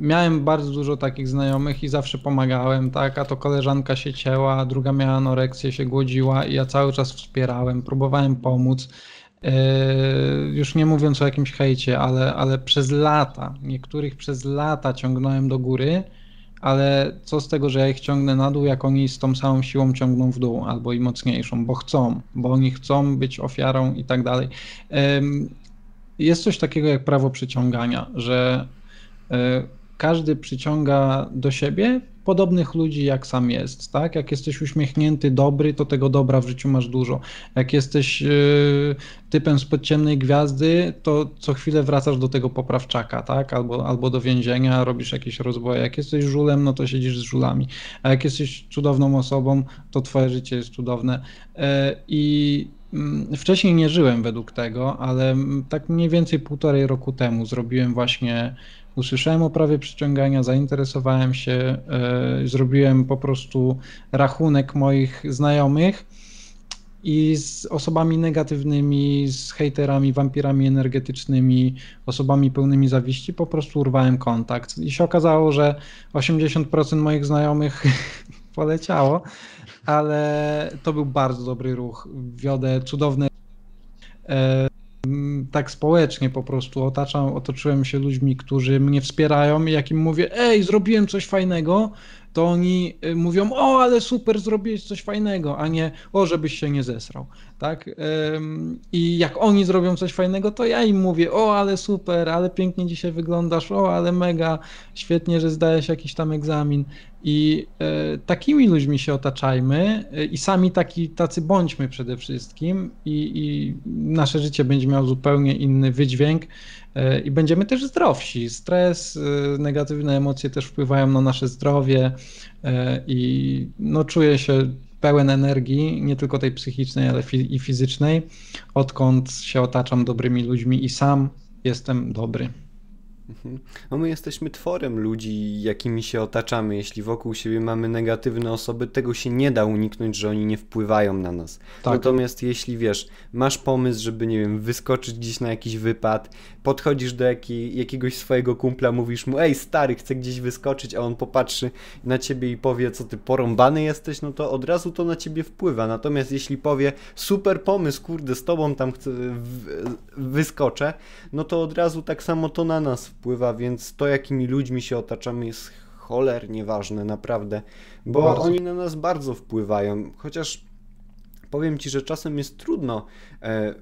miałem bardzo dużo takich znajomych i zawsze pomagałem, tak, a to koleżanka się cięła, a druga miała anoreksję, się głodziła i ja cały czas wspierałem, próbowałem pomóc. Yy, już nie mówiąc o jakimś hejcie, ale, ale przez lata, niektórych przez lata ciągnąłem do góry. Ale co z tego, że ja ich ciągnę na dół, jak oni z tą samą siłą ciągną w dół albo i mocniejszą, bo chcą, bo oni chcą być ofiarą i tak dalej. Jest coś takiego jak prawo przyciągania, że każdy przyciąga do siebie podobnych ludzi, jak sam jest, tak? Jak jesteś uśmiechnięty, dobry, to tego dobra w życiu masz dużo. Jak jesteś yy, typem spod ciemnej gwiazdy, to co chwilę wracasz do tego poprawczaka, tak? Albo, albo do więzienia, robisz jakieś rozboje. Jak jesteś żulem, no to siedzisz z żulami. A jak jesteś cudowną osobą, to twoje życie jest cudowne. Yy, I yy, wcześniej nie żyłem według tego, ale tak mniej więcej półtorej roku temu zrobiłem właśnie usłyszałem o prawie przyciągania, zainteresowałem się, yy, zrobiłem po prostu rachunek moich znajomych i z osobami negatywnymi, z hejterami, wampirami energetycznymi, osobami pełnymi zawiści po prostu urwałem kontakt. I się okazało, że osiemdziesiąt procent moich znajomych poleciało, ale to był bardzo dobry ruch. Wiodę cudowne... Yy, tak społecznie po prostu otaczam, otoczyłem się ludźmi, którzy mnie wspierają i jak im mówię, ej, zrobiłem coś fajnego, to oni mówią, o, ale super, zrobiłeś coś fajnego, a nie, o, żebyś się nie zesrał, tak? I jak oni zrobią coś fajnego, to ja im mówię, o, ale super, ale pięknie dzisiaj wyglądasz, o, ale mega, świetnie, że zdajesz jakiś tam egzamin. I takimi ludźmi się otaczajmy i sami taki, tacy bądźmy przede wszystkim i, i nasze życie będzie miało zupełnie inny wydźwięk i będziemy też zdrowsi. Stres, negatywne emocje też wpływają na nasze zdrowie i no czuję się pełen energii, nie tylko tej psychicznej, ale i fizycznej, odkąd się otaczam dobrymi ludźmi i sam jestem dobry. No my jesteśmy tworem ludzi, jakimi się otaczamy. Jeśli wokół siebie mamy negatywne osoby, tego się nie da uniknąć, że oni nie wpływają na nas. Tak. Natomiast jeśli, wiesz, masz pomysł, żeby, nie wiem, wyskoczyć gdzieś na jakiś wypad, podchodzisz do jakiej, jakiegoś swojego kumpla, mówisz mu, ej stary, chcę gdzieś wyskoczyć, a on popatrzy na ciebie i powie, co ty porąbany jesteś, no to od razu to na ciebie wpływa. Natomiast jeśli powie, super pomysł, kurde, z tobą tam chcę, wyskoczę, no to od razu tak samo to na nas wpływa. Wpływa, więc to, jakimi ludźmi się otaczamy, jest cholernie ważne, naprawdę, bo bardzo. Oni na nas bardzo wpływają, chociaż powiem ci, że czasem jest trudno e,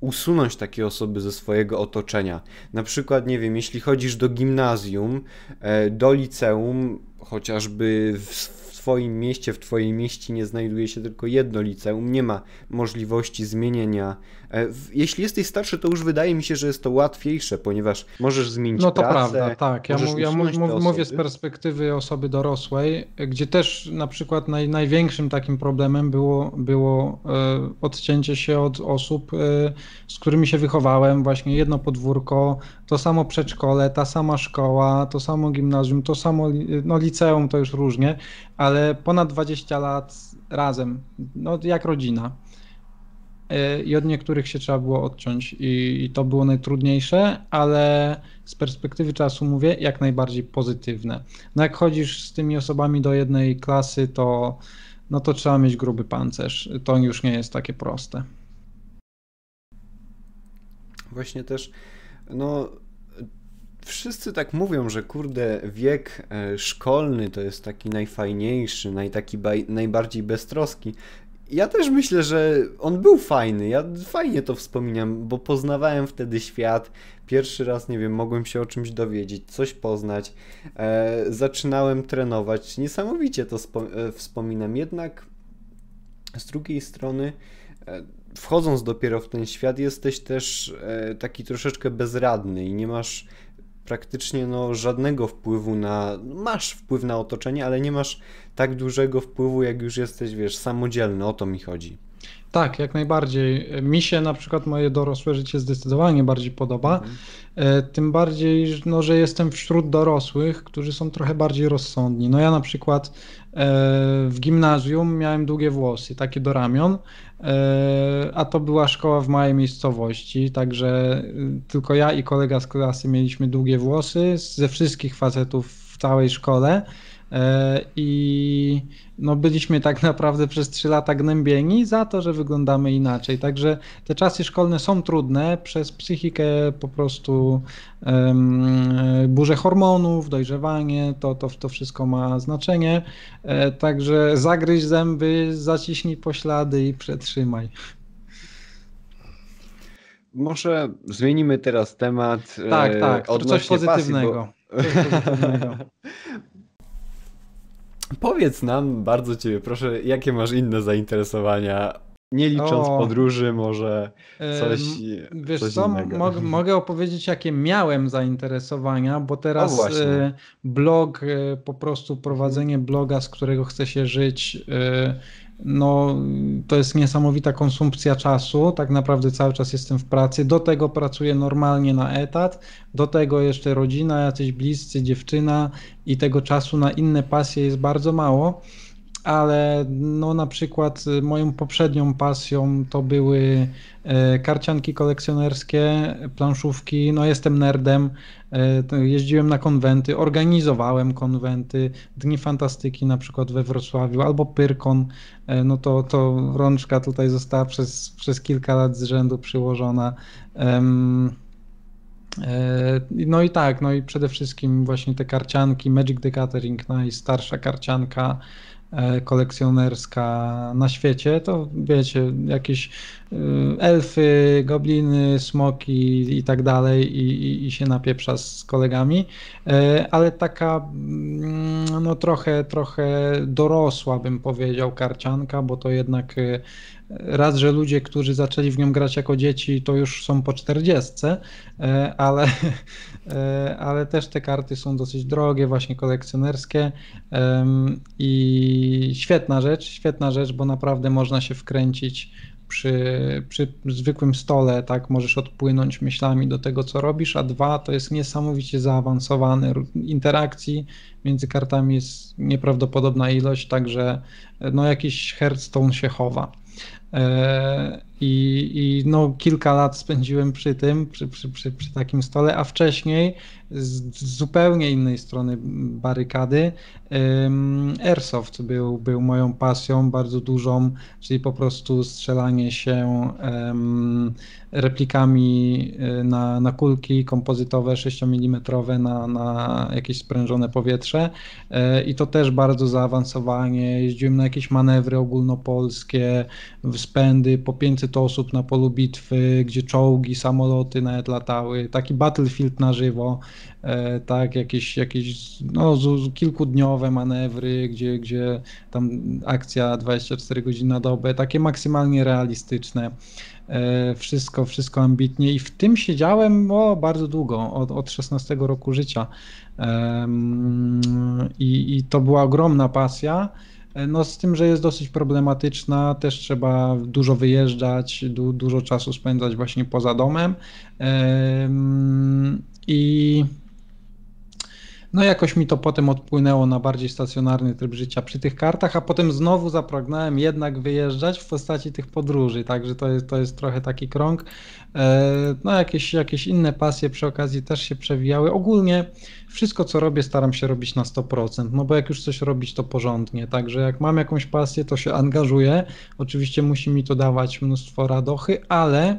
usunąć takie osoby ze swojego otoczenia. Na przykład, nie wiem, jeśli chodzisz do gimnazjum, e, do liceum, chociażby w W twoim mieście, w twojej mieści nie znajduje się tylko jedno liceum, nie ma możliwości zmienienia. Jeśli jesteś starszy, to już wydaje mi się, że jest to łatwiejsze, ponieważ możesz zmienić pracę. No to pracę, prawda, tak. Ja, mów, ja mów, mów, mówię z perspektywy osoby dorosłej, gdzie też na przykład naj, największym takim problemem było, było e, odcięcie się od osób, e, z którymi się wychowałem. Właśnie jedno podwórko, to samo przedszkole, ta sama szkoła, to samo gimnazjum, to samo no, liceum, to już różnie, ale ale ponad dwadzieścia lat razem, no jak rodzina. I od niektórych się trzeba było odciąć i, i to było najtrudniejsze, ale z perspektywy czasu mówię, jak najbardziej pozytywne. No jak chodzisz z tymi osobami do jednej klasy, to, no to trzeba mieć gruby pancerz. To już nie jest takie proste. Właśnie też, no... Wszyscy tak mówią, że kurde, wiek szkolny to jest taki najfajniejszy, naj, taki baj, najbardziej beztroski. Ja też myślę, że on był fajny, ja fajnie to wspominam, bo poznawałem wtedy świat. Pierwszy raz, nie wiem, mogłem się o czymś dowiedzieć, coś poznać. E, zaczynałem trenować, niesamowicie to e, wspominam. Jednak z drugiej strony... E, wchodząc dopiero w ten świat, jesteś też e, taki troszeczkę bezradny i nie masz praktycznie no, żadnego wpływu na... Masz wpływ na otoczenie, ale nie masz tak dużego wpływu, jak już jesteś, wiesz, samodzielny. O to mi chodzi. Tak, jak najbardziej. Mi się na przykład moje dorosłe życie zdecydowanie bardziej podoba. Mhm. E, tym bardziej, no, że jestem wśród dorosłych, którzy są trochę bardziej rozsądni. No ja na przykład e, w gimnazjum miałem długie włosy, takie do ramion, e, a to była szkoła w małej miejscowości, także tylko ja i kolega z klasy mieliśmy długie włosy ze wszystkich facetów w całej szkole. I no byliśmy tak naprawdę przez trzy lata gnębieni za to, że wyglądamy inaczej. Także te czasy szkolne są trudne przez psychikę, po prostu um, burzę hormonów, dojrzewanie, to, to, to wszystko ma znaczenie. E, także zagryź zęby, zaciśnij poślady i przetrzymaj. Może zmienimy teraz temat. Tak, tak, odnośnie coś pozytywnego. Pasji, bo... Coś pozytywnego. Powiedz nam, bardzo Ciebie proszę, jakie masz inne zainteresowania, nie licząc o, podróży, może coś, wiesz coś co, innego. Mo- mogę opowiedzieć, jakie miałem zainteresowania, bo teraz e, blog, e, po prostu prowadzenie bloga, z którego chce się żyć, e, no to jest niesamowita konsumpcja czasu, tak naprawdę cały czas jestem w pracy, do tego pracuję normalnie na etat, do tego jeszcze rodzina, jacyś bliscy, dziewczyna i tego czasu na inne pasje jest bardzo mało, ale no na przykład moją poprzednią pasją to były karcianki kolekcjonerskie, planszówki, no jestem nerdem, jeździłem na konwenty, organizowałem konwenty, Dni Fantastyki na przykład we Wrocławiu albo Pyrkon, no to, to rączka tutaj została przez, przez kilka lat z rzędu przyłożona. Um, No i tak, no i przede wszystkim właśnie te karcianki, Magic the Gathering, najstarsza karcianka kolekcjonerska na świecie, to wiecie, jakieś elfy, gobliny, smoki i tak dalej i, i, i się napieprza z kolegami, ale taka no trochę, trochę dorosła bym powiedział karcianka, bo to jednak raz, że ludzie, którzy zaczęli w nią grać jako dzieci, to już są po czterdziestce, ale, ale też te karty są dosyć drogie, właśnie kolekcjonerskie i świetna rzecz, świetna rzecz, bo naprawdę można się wkręcić przy, przy zwykłym stole, tak, możesz odpłynąć myślami do tego, co robisz, a dwa, to jest niesamowicie zaawansowane interakcji, między kartami jest nieprawdopodobna ilość, także no jakiś Hearthstone się chowa. I, i no, kilka lat spędziłem przy tym, przy, przy, przy, przy takim stole, a wcześniej z, z zupełnie innej strony barykady Airsoft był, był moją pasją bardzo dużą, czyli po prostu strzelanie się um, replikami na, na kulki kompozytowe sześć milimetrów na, na jakieś sprężone powietrze i to też bardzo zaawansowanie, jeździłem na jakieś manewry ogólnopolskie, spędy, po pięćset osób na polu bitwy, gdzie czołgi, samoloty nawet latały, taki battlefield na żywo, tak, jakieś, jakieś no, kilkudniowe manewry, gdzie, gdzie tam akcja dwadzieścia cztery godziny na dobę, takie maksymalnie realistyczne. Wszystko, wszystko ambitnie i w tym siedziałem o, bardzo długo, od, od szesnastego roku życia I, i to była ogromna pasja, no z tym, że jest dosyć problematyczna, też trzeba dużo wyjeżdżać, du, dużo czasu spędzać właśnie poza domem i no jakoś mi to potem odpłynęło na bardziej stacjonarny tryb życia przy tych kartach, a potem znowu zapragnąłem jednak wyjeżdżać w postaci tych podróży, także to jest, to jest trochę taki krąg. No jakieś, jakieś inne pasje przy okazji też się przewijały. Ogólnie wszystko, co robię, staram się robić na sto procent, no bo jak już coś robić, to porządnie, także jak mam jakąś pasję, to się angażuję. Oczywiście musi mi to dawać mnóstwo radochy, ale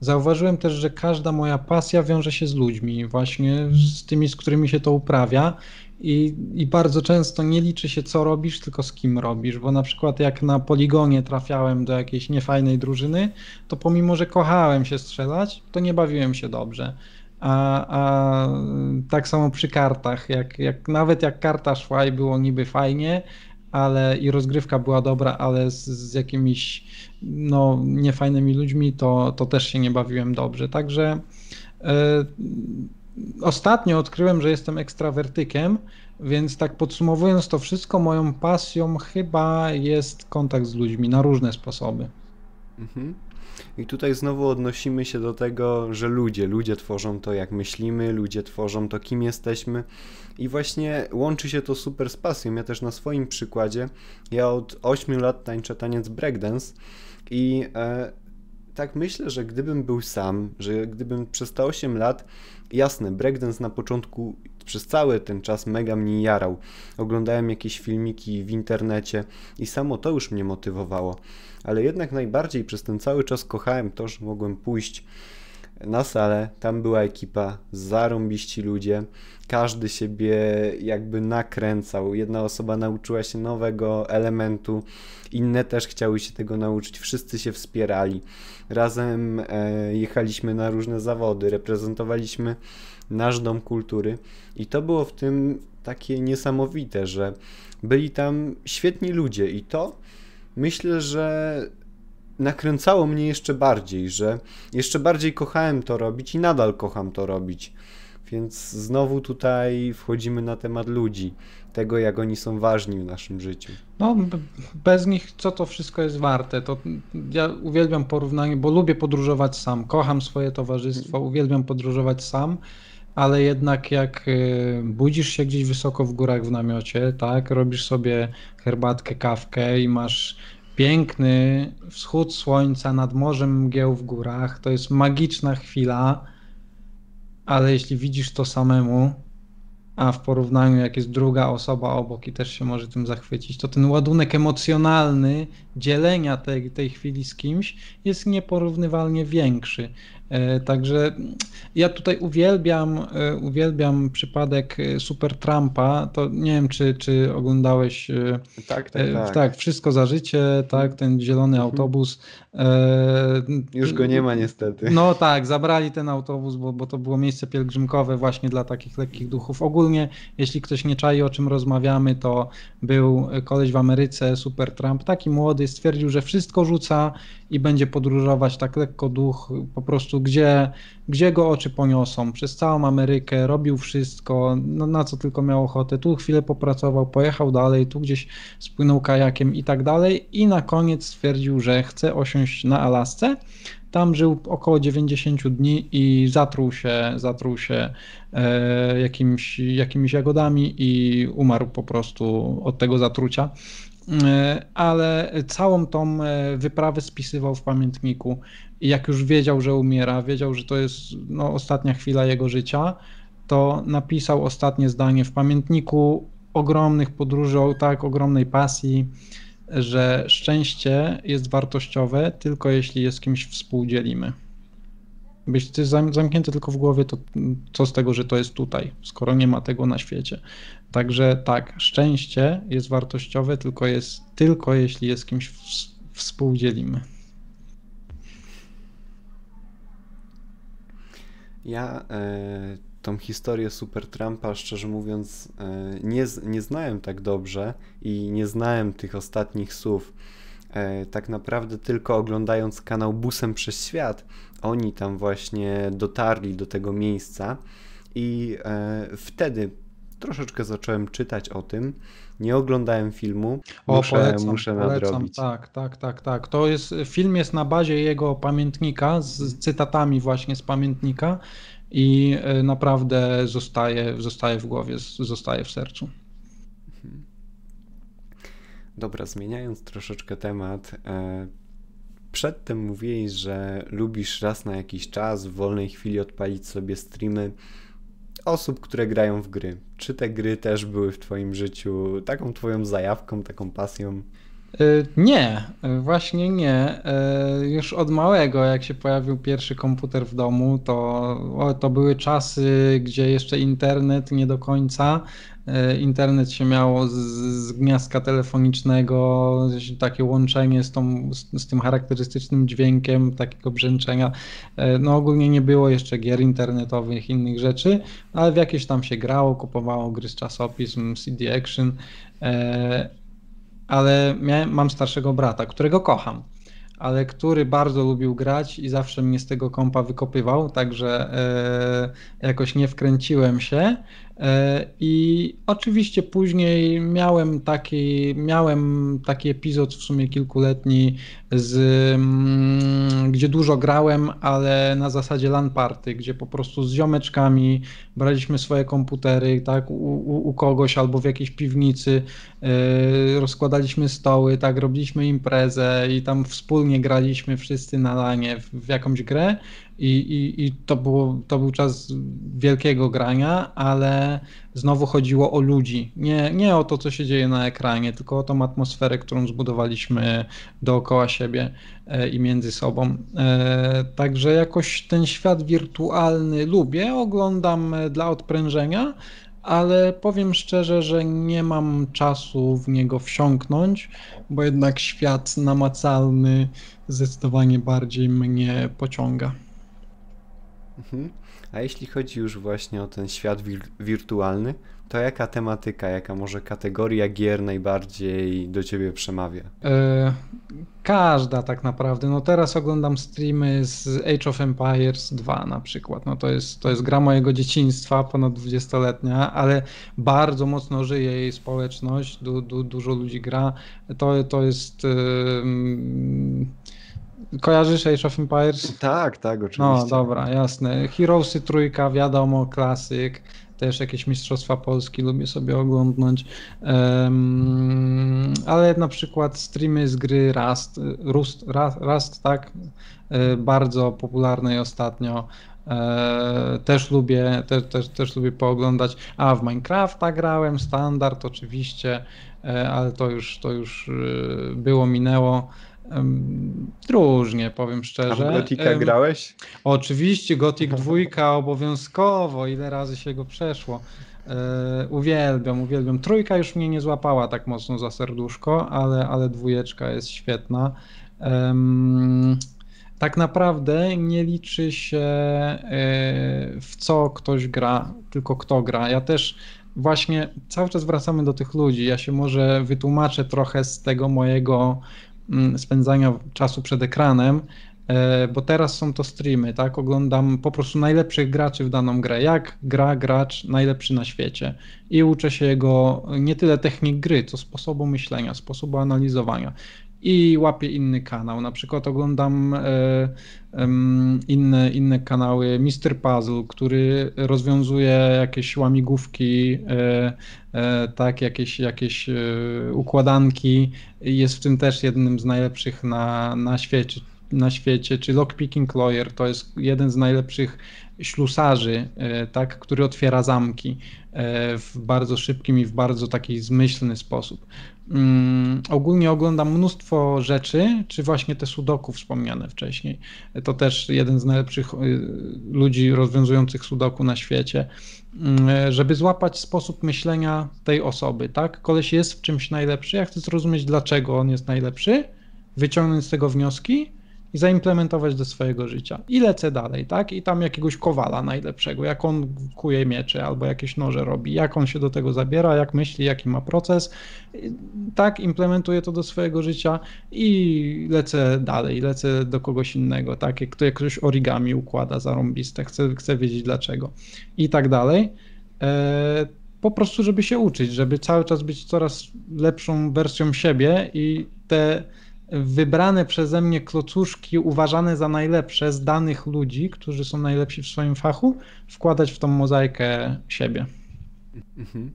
zauważyłem też, że każda moja pasja wiąże się z ludźmi, właśnie z tymi, z którymi się to uprawia i, i bardzo często nie liczy się, co robisz, tylko z kim robisz, bo na przykład jak na poligonie trafiałem do jakiejś niefajnej drużyny, to pomimo, że kochałem się strzelać, to nie bawiłem się dobrze. A, a tak samo przy kartach, jak, jak nawet jak karta szła i było niby fajnie, ale i rozgrywka była dobra, ale z, z jakimiś no, niefajnymi ludźmi to, to też się nie bawiłem dobrze. Także y, ostatnio odkryłem, że jestem ekstrawertykiem, więc tak podsumowując to wszystko, moją pasją chyba jest kontakt z ludźmi na różne sposoby. Mhm. I tutaj znowu odnosimy się do tego, że ludzie, ludzie tworzą to, jak myślimy, ludzie tworzą to, kim jesteśmy i właśnie łączy się to super z pasją. Ja też na swoim przykładzie, ja od ośmiu lat tańczę taniec breakdance i e, tak myślę, że gdybym był sam, że gdybym przez te osiem lat, jasne, breakdance na początku przez cały ten czas mega mnie jarał, oglądałem jakieś filmiki w internecie i samo to już mnie motywowało, ale jednak najbardziej przez ten cały czas kochałem to, że mogłem pójść na salę, tam była ekipa, zarąbiści ludzie, każdy siebie jakby nakręcał, jedna osoba nauczyła się nowego elementu, inne też chciały się tego nauczyć, wszyscy się wspierali, razem jechaliśmy na różne zawody, reprezentowaliśmy nasz dom kultury i to było w tym takie niesamowite, że byli tam świetni ludzie i to myślę, że nakręcało mnie jeszcze bardziej, że jeszcze bardziej kochałem to robić i nadal kocham to robić, więc znowu tutaj wchodzimy na temat ludzi, tego jak oni są ważni w naszym życiu. No bez nich co to wszystko jest warte, to ja uwielbiam porównanie, bo lubię podróżować sam, kocham swoje towarzystwo, uwielbiam podróżować sam, ale jednak jak budzisz się gdzieś wysoko w górach w namiocie, tak, robisz sobie herbatkę, kawkę i masz piękny wschód słońca nad morzem mgieł w górach, to jest magiczna chwila, ale jeśli widzisz to samemu, a w porównaniu jak jest druga osoba obok i też się może tym zachwycić, to ten ładunek emocjonalny dzielenia tej, tej chwili z kimś jest nieporównywalnie większy. Także ja tutaj uwielbiam, uwielbiam przypadek Super Trumpa, to nie wiem, czy, czy oglądałeś, tak, tak, tak. tak, Wszystko za życie, tak, ten zielony autobus. Już go nie ma niestety. No tak, zabrali ten autobus, bo, bo to było miejsce pielgrzymkowe właśnie dla takich lekkich duchów. Ogólnie, jeśli ktoś nie czai, o czym rozmawiamy, to był koleś w Ameryce, Super Trump, taki młody, stwierdził, że wszystko rzuca i będzie podróżować tak lekko duch, po prostu Gdzie, gdzie go oczy poniosą, przez całą Amerykę, robił wszystko, no, na co tylko miał ochotę, tu chwilę popracował, pojechał dalej, tu gdzieś spłynął kajakiem i tak dalej i na koniec stwierdził, że chce osiąść na Alasce, tam żył około dziewięćdziesiąt dni i zatruł się, zatruł się e, jakimś, jakimiś jagodami i umarł po prostu od tego zatrucia. Ale całą tą wyprawę spisywał w pamiętniku i jak już wiedział, że umiera, wiedział, że to jest no, ostatnia chwila jego życia, to napisał ostatnie zdanie w pamiętniku ogromnych podróży, o tak ogromnej pasji, że szczęście jest wartościowe tylko jeśli je z kimś współdzielimy. Być ty zamknięty tylko w głowie, to co z tego, że to jest tutaj, skoro nie ma tego na świecie. Także tak, szczęście jest wartościowe, tylko jest tylko jeśli je z kimś współdzielimy. Ja y, tą historię Super Trumpa, szczerze mówiąc, y, nie, nie znałem tak dobrze i nie znałem tych ostatnich słów. Y, tak naprawdę tylko oglądając kanał Busem przez Świat, oni tam właśnie dotarli do tego miejsca i y, wtedy troszeczkę zacząłem czytać o tym. Nie oglądałem filmu, o, muszę, polecam, muszę polecam. nadrobić. Tak, tak, tak, tak. To jest, film jest na bazie jego pamiętnika, z cytatami właśnie z pamiętnika i naprawdę zostaje, zostaje w głowie, zostaje w sercu. Dobra, zmieniając troszeczkę temat. Przedtem mówiłeś, że lubisz raz na jakiś czas w wolnej chwili odpalić sobie streamy osób, które grają w gry. Czy te gry też były w twoim życiu taką twoją zajawką, taką pasją? Nie, właśnie nie. Już od małego, jak się pojawił pierwszy komputer w domu, to, o, to były czasy, gdzie jeszcze internet nie do końca. Internet się miało z, z gniazdka telefonicznego, takie łączenie z, tą, z, z tym charakterystycznym dźwiękiem takiego brzęczenia. No ogólnie nie było jeszcze gier internetowych, innych rzeczy, ale w jakieś tam się grało, kupowało gry z czasopism, C D Action, ale miałem, mam starszego brata, którego kocham, ale który bardzo lubił grać i zawsze mnie z tego kompa wykopywał, także e, jakoś nie wkręciłem się e, i oczywiście później miałem taki, miałem taki epizod w sumie kilkuletni, z, m, gdzie dużo grałem, ale na zasadzie LAN party, gdzie po prostu z ziomeczkami braliśmy swoje komputery, tak, u, u kogoś albo w jakiejś piwnicy, e, rozkładaliśmy stoły, tak, robiliśmy imprezę i tam wspólnie nie graliśmy wszyscy na lanie w jakąś grę i, i, i to, było, to był czas wielkiego grania, ale znowu chodziło o ludzi. Nie, nie o to, co się dzieje na ekranie, tylko o tą atmosferę, którą zbudowaliśmy dookoła siebie i między sobą. Także jakoś ten świat wirtualny lubię, oglądam dla odprężenia, ale powiem szczerze, że nie mam czasu w niego wsiąknąć, bo jednak świat namacalny zdecydowanie bardziej mnie pociąga. Mhm. A jeśli chodzi już właśnie o ten świat wir wirtualny, to jaka tematyka, jaka może kategoria gier najbardziej do ciebie przemawia? E, każda tak naprawdę. No teraz oglądam streamy z Age of Empires dwa na przykład. No to jest, to jest gra mojego dzieciństwa, ponad dwudziestoletnia, ale bardzo mocno żyje jej społeczność, du, du, dużo ludzi gra. To, to jest... Yy, kojarzysz Age of Empires? Tak, tak, oczywiście. No dobra, jasne. Heroesy trójka, wiadomo, klasyk. Też jakieś Mistrzostwa Polski lubię sobie oglądnąć, um, ale na przykład streamy z gry Rust, Rust, Rust, Rust tak, bardzo popularnej ostatnio, e, też lubię, te, też, też lubię pooglądać, a w Minecrafta grałem, standard oczywiście, e, ale to już, to już było, minęło. Różnie, powiem szczerze. A w Gothica grałeś? Oczywiście, Gothic dwa obowiązkowo, ile razy się go przeszło. Uwielbiam, uwielbiam. Trójka już mnie nie złapała tak mocno za serduszko, ale, ale dwójeczka jest świetna. Tak naprawdę nie liczy się, w co ktoś gra, tylko kto gra. Ja też właśnie cały czas wracamy do tych ludzi. Ja się może wytłumaczę trochę z tego mojego spędzania czasu przed ekranem, bo teraz są to streamy, tak? Oglądam po prostu najlepszych graczy w daną grę, jak gra gracz najlepszy na świecie i uczę się jego nie tyle technik gry, co sposobu myślenia, sposobu analizowania i łapię inny kanał, na przykład oglądam inne, inne kanały, mister Puzzle, który rozwiązuje jakieś łamigłówki, tak, jakieś, jakieś układanki, jest w tym też jednym z najlepszych na, na świecie. na świecie, czy Lockpicking Lawyer, to jest jeden z najlepszych ślusarzy, tak, który otwiera zamki w bardzo szybkim i w bardzo taki zmyślny sposób. Um, ogólnie oglądam mnóstwo rzeczy, czy właśnie te sudoku wspomniane wcześniej. To też jeden z najlepszych ludzi rozwiązujących sudoku na świecie, żeby złapać sposób myślenia tej osoby, tak? Koleś jest w czymś najlepszy, ja chcę zrozumieć, dlaczego on jest najlepszy, wyciągnąć z tego wnioski i zaimplementować do swojego życia. I lecę dalej, tak? I tam jakiegoś kowala najlepszego, jak on kuje miecze albo jakieś noże robi, jak on się do tego zabiera, jak myśli, jaki ma proces. Tak, implementuję to do swojego życia i lecę dalej, lecę do kogoś innego, tak? Jak ktoś origami układa zarąbiste, chcę, chcę wiedzieć dlaczego i tak dalej. Eee, po prostu, żeby się uczyć, żeby cały czas być coraz lepszą wersją siebie i te wybrane przeze mnie klocuszki uważane za najlepsze z danych ludzi, którzy są najlepsi w swoim fachu, wkładać w tą mozaikę siebie. Mhm.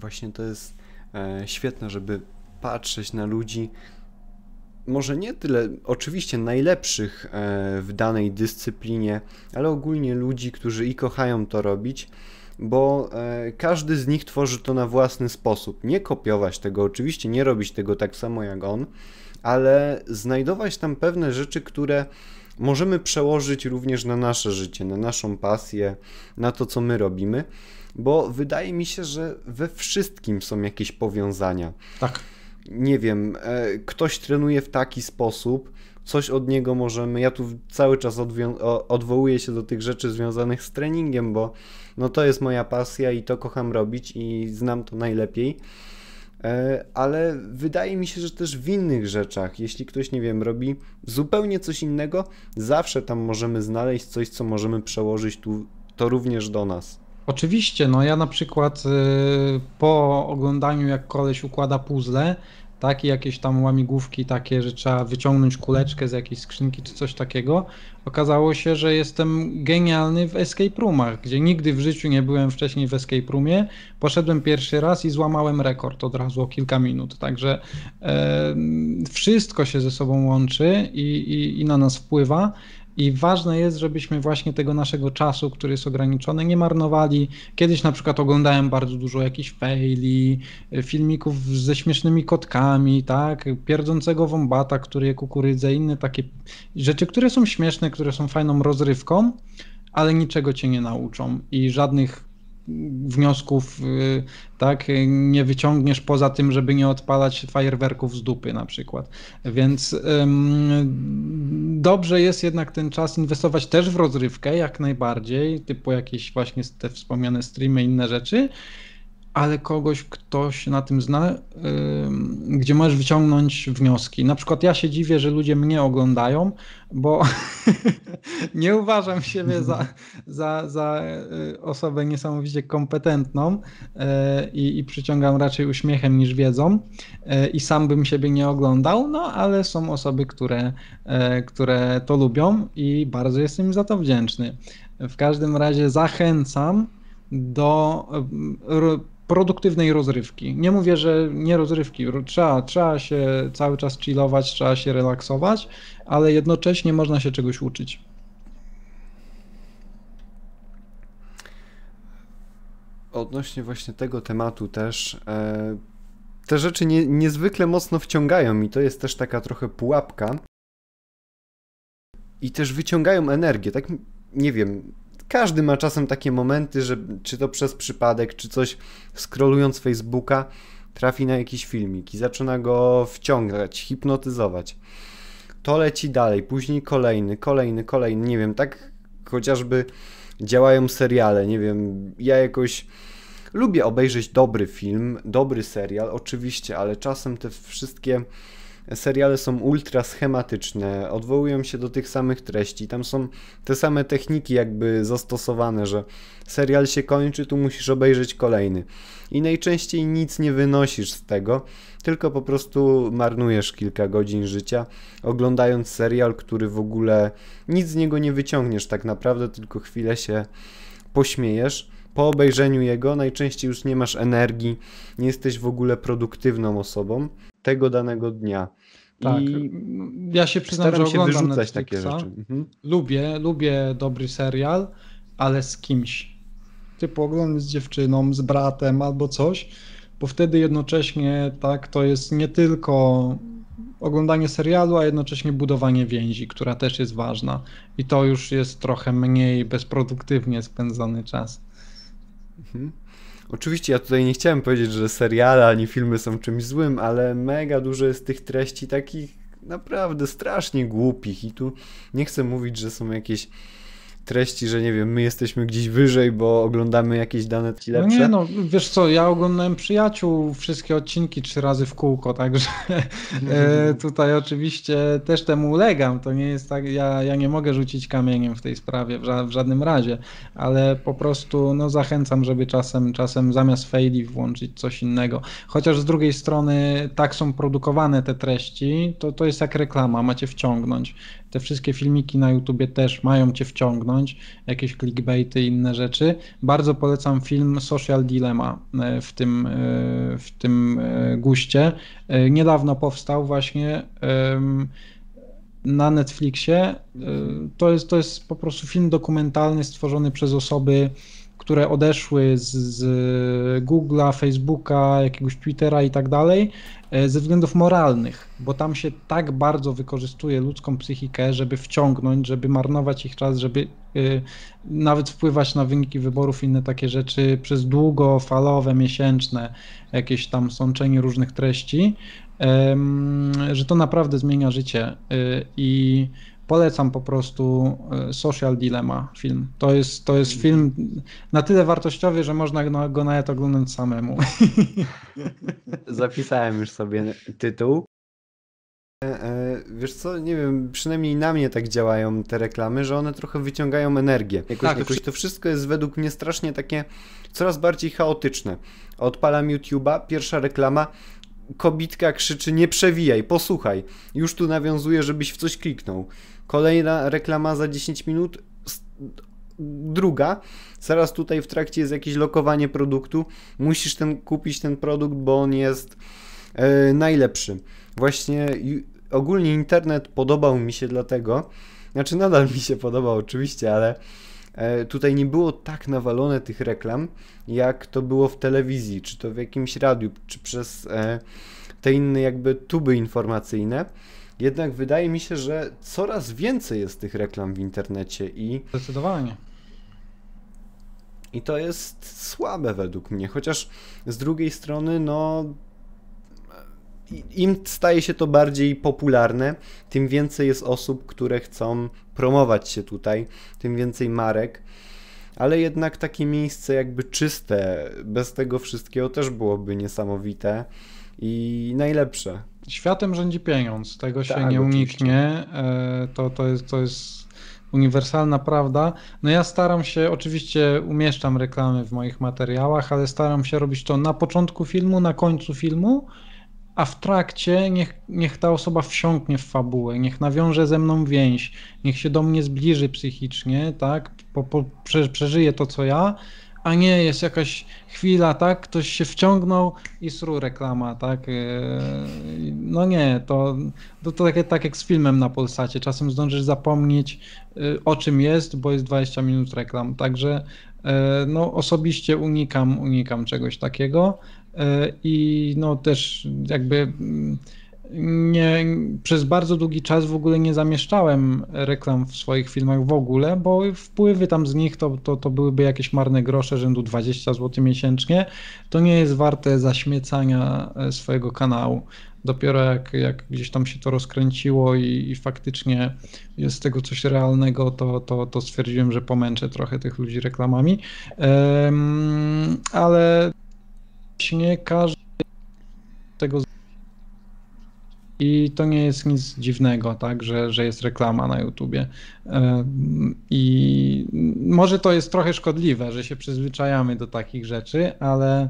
Właśnie to jest e, świetne, żeby patrzeć na ludzi, może nie tyle oczywiście najlepszych e, w danej dyscyplinie, ale ogólnie ludzi, którzy i kochają to robić, bo e, każdy z nich tworzy to na własny sposób. Nie kopiować tego, oczywiście nie robić tego tak samo jak on, ale znajdować tam pewne rzeczy, które możemy przełożyć również na nasze życie, na naszą pasję, na to, co my robimy, bo wydaje mi się, że we wszystkim są jakieś powiązania. Tak. Nie wiem, e, ktoś trenuje w taki sposób, coś od niego możemy, ja tu cały czas odwołuję się do tych rzeczy związanych z treningiem, bo no to jest moja pasja i to kocham robić i znam to najlepiej, ale wydaje mi się, że też w innych rzeczach, jeśli ktoś, nie wiem, robi zupełnie coś innego, zawsze tam możemy znaleźć coś, co możemy przełożyć tu, to również do nas. Oczywiście, no ja na przykład po oglądaniu, jak koleś układa puzzle, tak, i jakieś tam łamigłówki takie, że trzeba wyciągnąć kuleczkę z jakiejś skrzynki czy coś takiego, okazało się, że jestem genialny w escape roomach, gdzie nigdy w życiu nie byłem wcześniej w escape roomie. Poszedłem pierwszy raz i złamałem rekord od razu o kilka minut, także e, wszystko się ze sobą łączy i, i, i na nas wpływa. I ważne jest, żebyśmy właśnie tego naszego czasu, który jest ograniczony, nie marnowali. Kiedyś na przykład oglądałem bardzo dużo jakichś faili, filmików ze śmiesznymi kotkami, tak, pierdzącego wombata, który je kukurydzę, inne takie rzeczy, które są śmieszne, które są fajną rozrywką, ale niczego cię nie nauczą i żadnych wniosków, tak, nie wyciągniesz poza tym, żeby nie odpalać fajerwerków z dupy na przykład. Więc ym, dobrze jest jednak ten czas inwestować też w rozrywkę jak najbardziej, typu jakieś właśnie te wspomniane streamy, inne rzeczy, ale kogoś, ktoś na tym zna, yy, gdzie możesz wyciągnąć wnioski. Na przykład ja się dziwię, że ludzie mnie oglądają, bo nie uważam siebie za, za, za osobę niesamowicie kompetentną yy, i przyciągam raczej uśmiechem niż wiedzą yy, i sam bym siebie nie oglądał, no ale są osoby, które, yy, które to lubią i bardzo jestem im za to wdzięczny. W każdym razie zachęcam do yy, produktywnej rozrywki. Nie mówię, że nie rozrywki. Trzeba, trzeba się cały czas chillować, trzeba się relaksować, ale jednocześnie można się czegoś uczyć. Odnośnie właśnie tego tematu też e, te rzeczy nie, niezwykle mocno wciągają i to jest też taka trochę pułapka i też wyciągają energię. Tak, nie wiem, każdy ma czasem takie momenty, że czy to przez przypadek, czy coś, scrollując Facebooka, trafi na jakiś filmik i zaczyna go wciągać, hipnotyzować. To leci dalej, później kolejny, kolejny, kolejny, nie wiem, tak chociażby działają seriale, nie wiem, ja jakoś lubię obejrzeć dobry film, dobry serial, oczywiście, ale czasem te wszystkie seriale są ultra schematyczne, odwołują się do tych samych treści, tam są te same techniki jakby zastosowane, że serial się kończy, tu musisz obejrzeć kolejny. I najczęściej nic nie wynosisz z tego, tylko po prostu marnujesz kilka godzin życia, oglądając serial, który w ogóle nic z niego nie wyciągniesz tak naprawdę, tylko chwilę się pośmiejesz. Po obejrzeniu jego najczęściej już nie masz energii, nie jesteś w ogóle produktywną osobą tego danego dnia. Tak, i ja się przyznam, staram że się wyrzucać Netflixa. Takie rzeczy. Mhm. Lubię, lubię dobry serial, ale z kimś. Typu oglądam z dziewczyną, z bratem albo coś, bo wtedy jednocześnie tak to jest nie tylko oglądanie serialu, a jednocześnie budowanie więzi, która też jest ważna. I to już jest trochę mniej bezproduktywnie spędzony czas. Mhm. Oczywiście ja tutaj nie chciałem powiedzieć, że seriale ani filmy są czymś złym, ale mega dużo jest tych treści takich naprawdę strasznie głupich i tu nie chcę mówić, że są jakieś treści, że nie wiem, my jesteśmy gdzieś wyżej, bo oglądamy jakieś dane ci lepsze. No nie, no wiesz co, ja oglądałem Przyjaciół wszystkie odcinki trzy razy w kółko, także mm. tutaj oczywiście też temu ulegam, to nie jest tak, ja, ja nie mogę rzucić kamieniem w tej sprawie w, ża w żadnym razie, ale po prostu no zachęcam, żeby czasem, czasem zamiast faili włączyć coś innego, chociaż z drugiej strony tak są produkowane te treści, to, to jest jak reklama, macie wciągnąć. Te wszystkie filmiki na YouTubie też mają cię wciągnąć, jakieś clickbaity i inne rzeczy. Bardzo polecam film Social Dilemma w tym, w tym guście. Niedawno powstał właśnie na Netflixie. To jest, to jest po prostu film dokumentalny stworzony przez osoby, które odeszły z, z Google'a, Facebooka, jakiegoś Twittera i tak dalej, ze względów moralnych, bo tam się tak bardzo wykorzystuje ludzką psychikę, żeby wciągnąć, żeby marnować ich czas, żeby y, nawet wpływać na wyniki wyborów, inne takie rzeczy przez długofalowe, miesięczne, jakieś tam sączenie różnych treści, y, że to naprawdę zmienia życie y, i polecam po prostu Social Dilemma film. To jest, to jest film na tyle wartościowy, że można go nawet oglądać samemu. Zapisałem już sobie tytuł. Wiesz co, nie wiem, przynajmniej na mnie tak działają te reklamy, że one trochę wyciągają energię. Jakoś, tak, jakoś to wszystko jest według mnie strasznie takie coraz bardziej chaotyczne. Odpalam YouTube'a, pierwsza reklama, kobitka krzyczy: nie przewijaj, posłuchaj. Już tu nawiązuje, żebyś w coś kliknął. Kolejna reklama za dziesięć minut, druga, zaraz tutaj w trakcie jest jakieś lokowanie produktu, musisz ten, kupić ten produkt, bo on jest yy, najlepszy. Właśnie ogólnie internet podobał mi się dlatego, znaczy nadal mi się podoba oczywiście, ale yy, tutaj nie było tak nawalone tych reklam, jak to było w telewizji, czy to w jakimś radiu, czy przez yy, te inne jakby tuby informacyjne. Jednak wydaje mi się, że coraz więcej jest tych reklam w internecie i... Zdecydowanie. I to jest słabe według mnie, chociaż z drugiej strony, no... im staje się to bardziej popularne, tym więcej jest osób, które chcą promować się tutaj, tym więcej marek, ale jednak takie miejsce jakby czyste, bez tego wszystkiego też byłoby niesamowite i najlepsze. Światem rządzi pieniądz, tego się tak, nie uniknie, to, to, jest, to jest uniwersalna prawda. No ja staram się, oczywiście umieszczam reklamy w moich materiałach, ale staram się robić to na początku filmu, na końcu filmu, a w trakcie niech, niech ta osoba wsiąknie w fabułę, niech nawiąże ze mną więź, niech się do mnie zbliży psychicznie, tak, po, po, prze, przeżyje to, co ja, a nie jest jakaś chwila, tak, ktoś się wciągnął i sru reklama, tak, no nie, to, to, to tak, tak jak z filmem na Polsacie, czasem zdążysz zapomnieć, o czym jest, bo jest dwadzieścia minut reklam, także no osobiście unikam, unikam czegoś takiego i no też jakby nie, przez bardzo długi czas w ogóle nie zamieszczałem reklam w swoich filmach w ogóle, bo wpływy tam z nich to, to, to byłyby jakieś marne grosze rzędu dwadzieścia złotych miesięcznie. To nie jest warte zaśmiecania swojego kanału. Dopiero jak, jak gdzieś tam się to rozkręciło i, i faktycznie jest z tego coś realnego, to, to, to stwierdziłem, że pomęczę trochę tych ludzi reklamami. Um, ale nie każdy tego i to nie jest nic dziwnego, tak, że, że jest reklama na YouTubie. I może to jest trochę szkodliwe, że się przyzwyczajamy do takich rzeczy, ale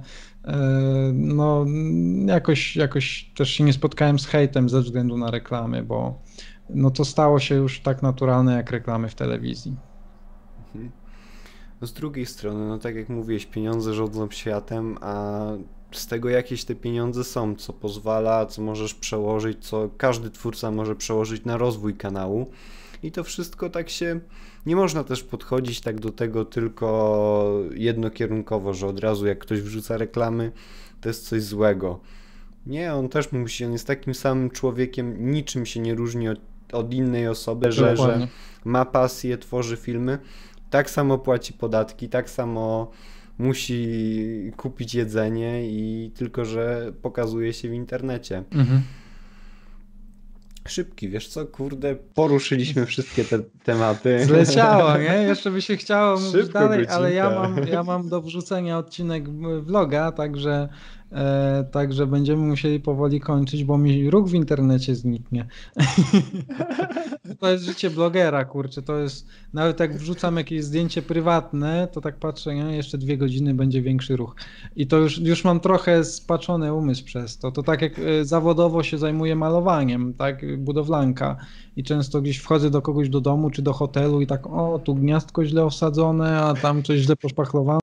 no jakoś, jakoś też się nie spotkałem z hejtem ze względu na reklamy, bo no to stało się już tak naturalne jak reklamy w telewizji. Mhm. No z drugiej strony, no tak jak mówiłeś, pieniądze rządzą światem, a z tego jakieś te pieniądze są, co pozwala, co możesz przełożyć, co każdy twórca może przełożyć na rozwój kanału i to wszystko tak się, nie można też podchodzić tak do tego tylko jednokierunkowo, że od razu jak ktoś wrzuca reklamy, to jest coś złego. Nie, on też musi, on jest takim samym człowiekiem, niczym się nie różni od, od innej osoby, że, że ma pasję, tworzy filmy, tak samo płaci podatki, tak samo musi kupić jedzenie i tylko, że pokazuje się w internecie. Mhm. Szybki, wiesz co, kurde, poruszyliśmy wszystkie te tematy. Zleciało, nie? Jeszcze by się chciało mówić Szybko dalej, godzinka. Ale ja mam, ja mam do wrzucenia odcinek vloga, także, e, także będziemy musieli powoli kończyć, bo mi róg w internecie zniknie. To jest życie blogera, kurczę, to jest, nawet jak wrzucam jakieś zdjęcie prywatne, to tak patrzę, nie? Jeszcze dwie godziny będzie większy ruch. I to już, już mam trochę spaczony umysł przez to. To tak jak zawodowo się zajmuję malowaniem, tak, budowlanka i często gdzieś wchodzę do kogoś do domu czy do hotelu i tak, o, tu gniazdko źle osadzone, a tam coś źle poszpachlowane.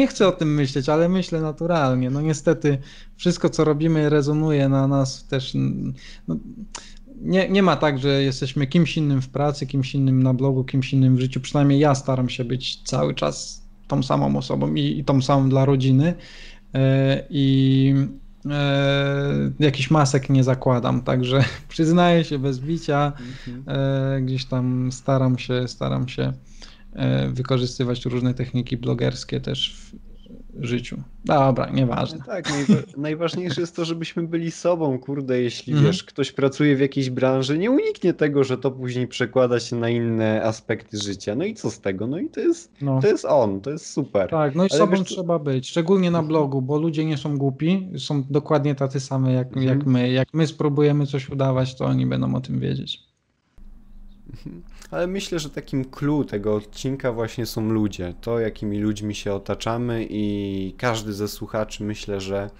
Nie chcę o tym myśleć, ale myślę naturalnie. No niestety wszystko, co robimy, rezonuje na nas też. No, Nie, nie ma tak, że jesteśmy kimś innym w pracy, kimś innym na blogu, kimś innym w życiu. Przynajmniej ja staram się być cały czas tą samą osobą i, i tą samą dla rodziny. Yy, I yy, jakichś masek nie zakładam, także przyznaję się bez bicia. Yy, gdzieś tam staram się, staram się yy, wykorzystywać różne techniki blogerskie też w życiu. Dobra, nieważne. Tak, najważniejsze jest to, żebyśmy byli sobą, kurde, jeśli mm. wiesz, ktoś pracuje w jakiejś branży, nie uniknie tego, że to później przekłada się na inne aspekty życia. No i co z tego? No i to jest, no. to jest on, to jest super. Tak, no i Ale sobą wiesz, trzeba być, szczególnie na blogu, bo ludzie nie są głupi, są dokładnie tacy same jak, mm. jak my. Jak my spróbujemy coś udawać, to oni będą o tym wiedzieć. Ale myślę, że takim clue tego odcinka właśnie są ludzie, to jakimi ludźmi się otaczamy i każdy ze słuchaczy myślę, że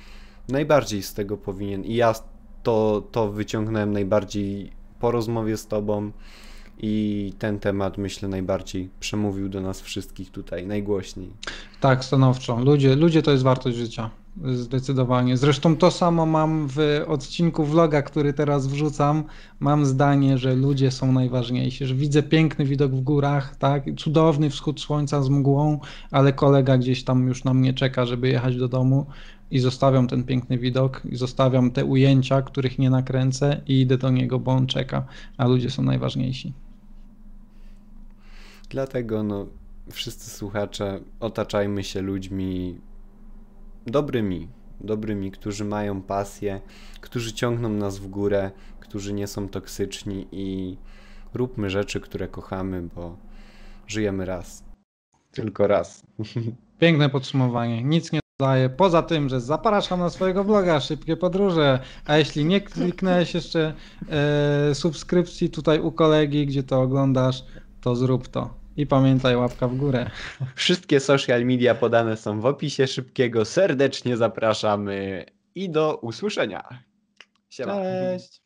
najbardziej z tego powinien i ja to, to wyciągnąłem najbardziej po rozmowie z tobą i ten temat myślę najbardziej przemówił do nas wszystkich tutaj, najgłośniej. Tak, stanowczo. Ludzie, ludzie to jest wartość życia. Zdecydowanie. Zresztą to samo mam w odcinku vloga, który teraz wrzucam. Mam zdanie, że ludzie są najważniejsi, że widzę piękny widok w górach, tak? Cudowny wschód słońca z mgłą, ale kolega gdzieś tam już na mnie czeka, żeby jechać do domu i zostawiam ten piękny widok i zostawiam te ujęcia, których nie nakręcę i idę do niego, bo on czeka, a ludzie są najważniejsi. Dlatego no, wszyscy słuchacze, otaczajmy się ludźmi Dobrymi, dobrymi, którzy mają pasję, którzy ciągną nas w górę, którzy nie są toksyczni i róbmy rzeczy, które kochamy, bo żyjemy raz. Tylko raz. Piękne podsumowanie. Nic nie dodaję. Poza tym, że zapraszam na swojego bloga Szybkie Podróże, a jeśli nie kliknęłeś jeszcze e, subskrypcji tutaj u kolegi, gdzie to oglądasz, to zrób to. I pamiętaj, łapka w górę. Wszystkie social media podane są w opisie Szybkiego. Serdecznie zapraszamy i do usłyszenia. Siema. Cześć.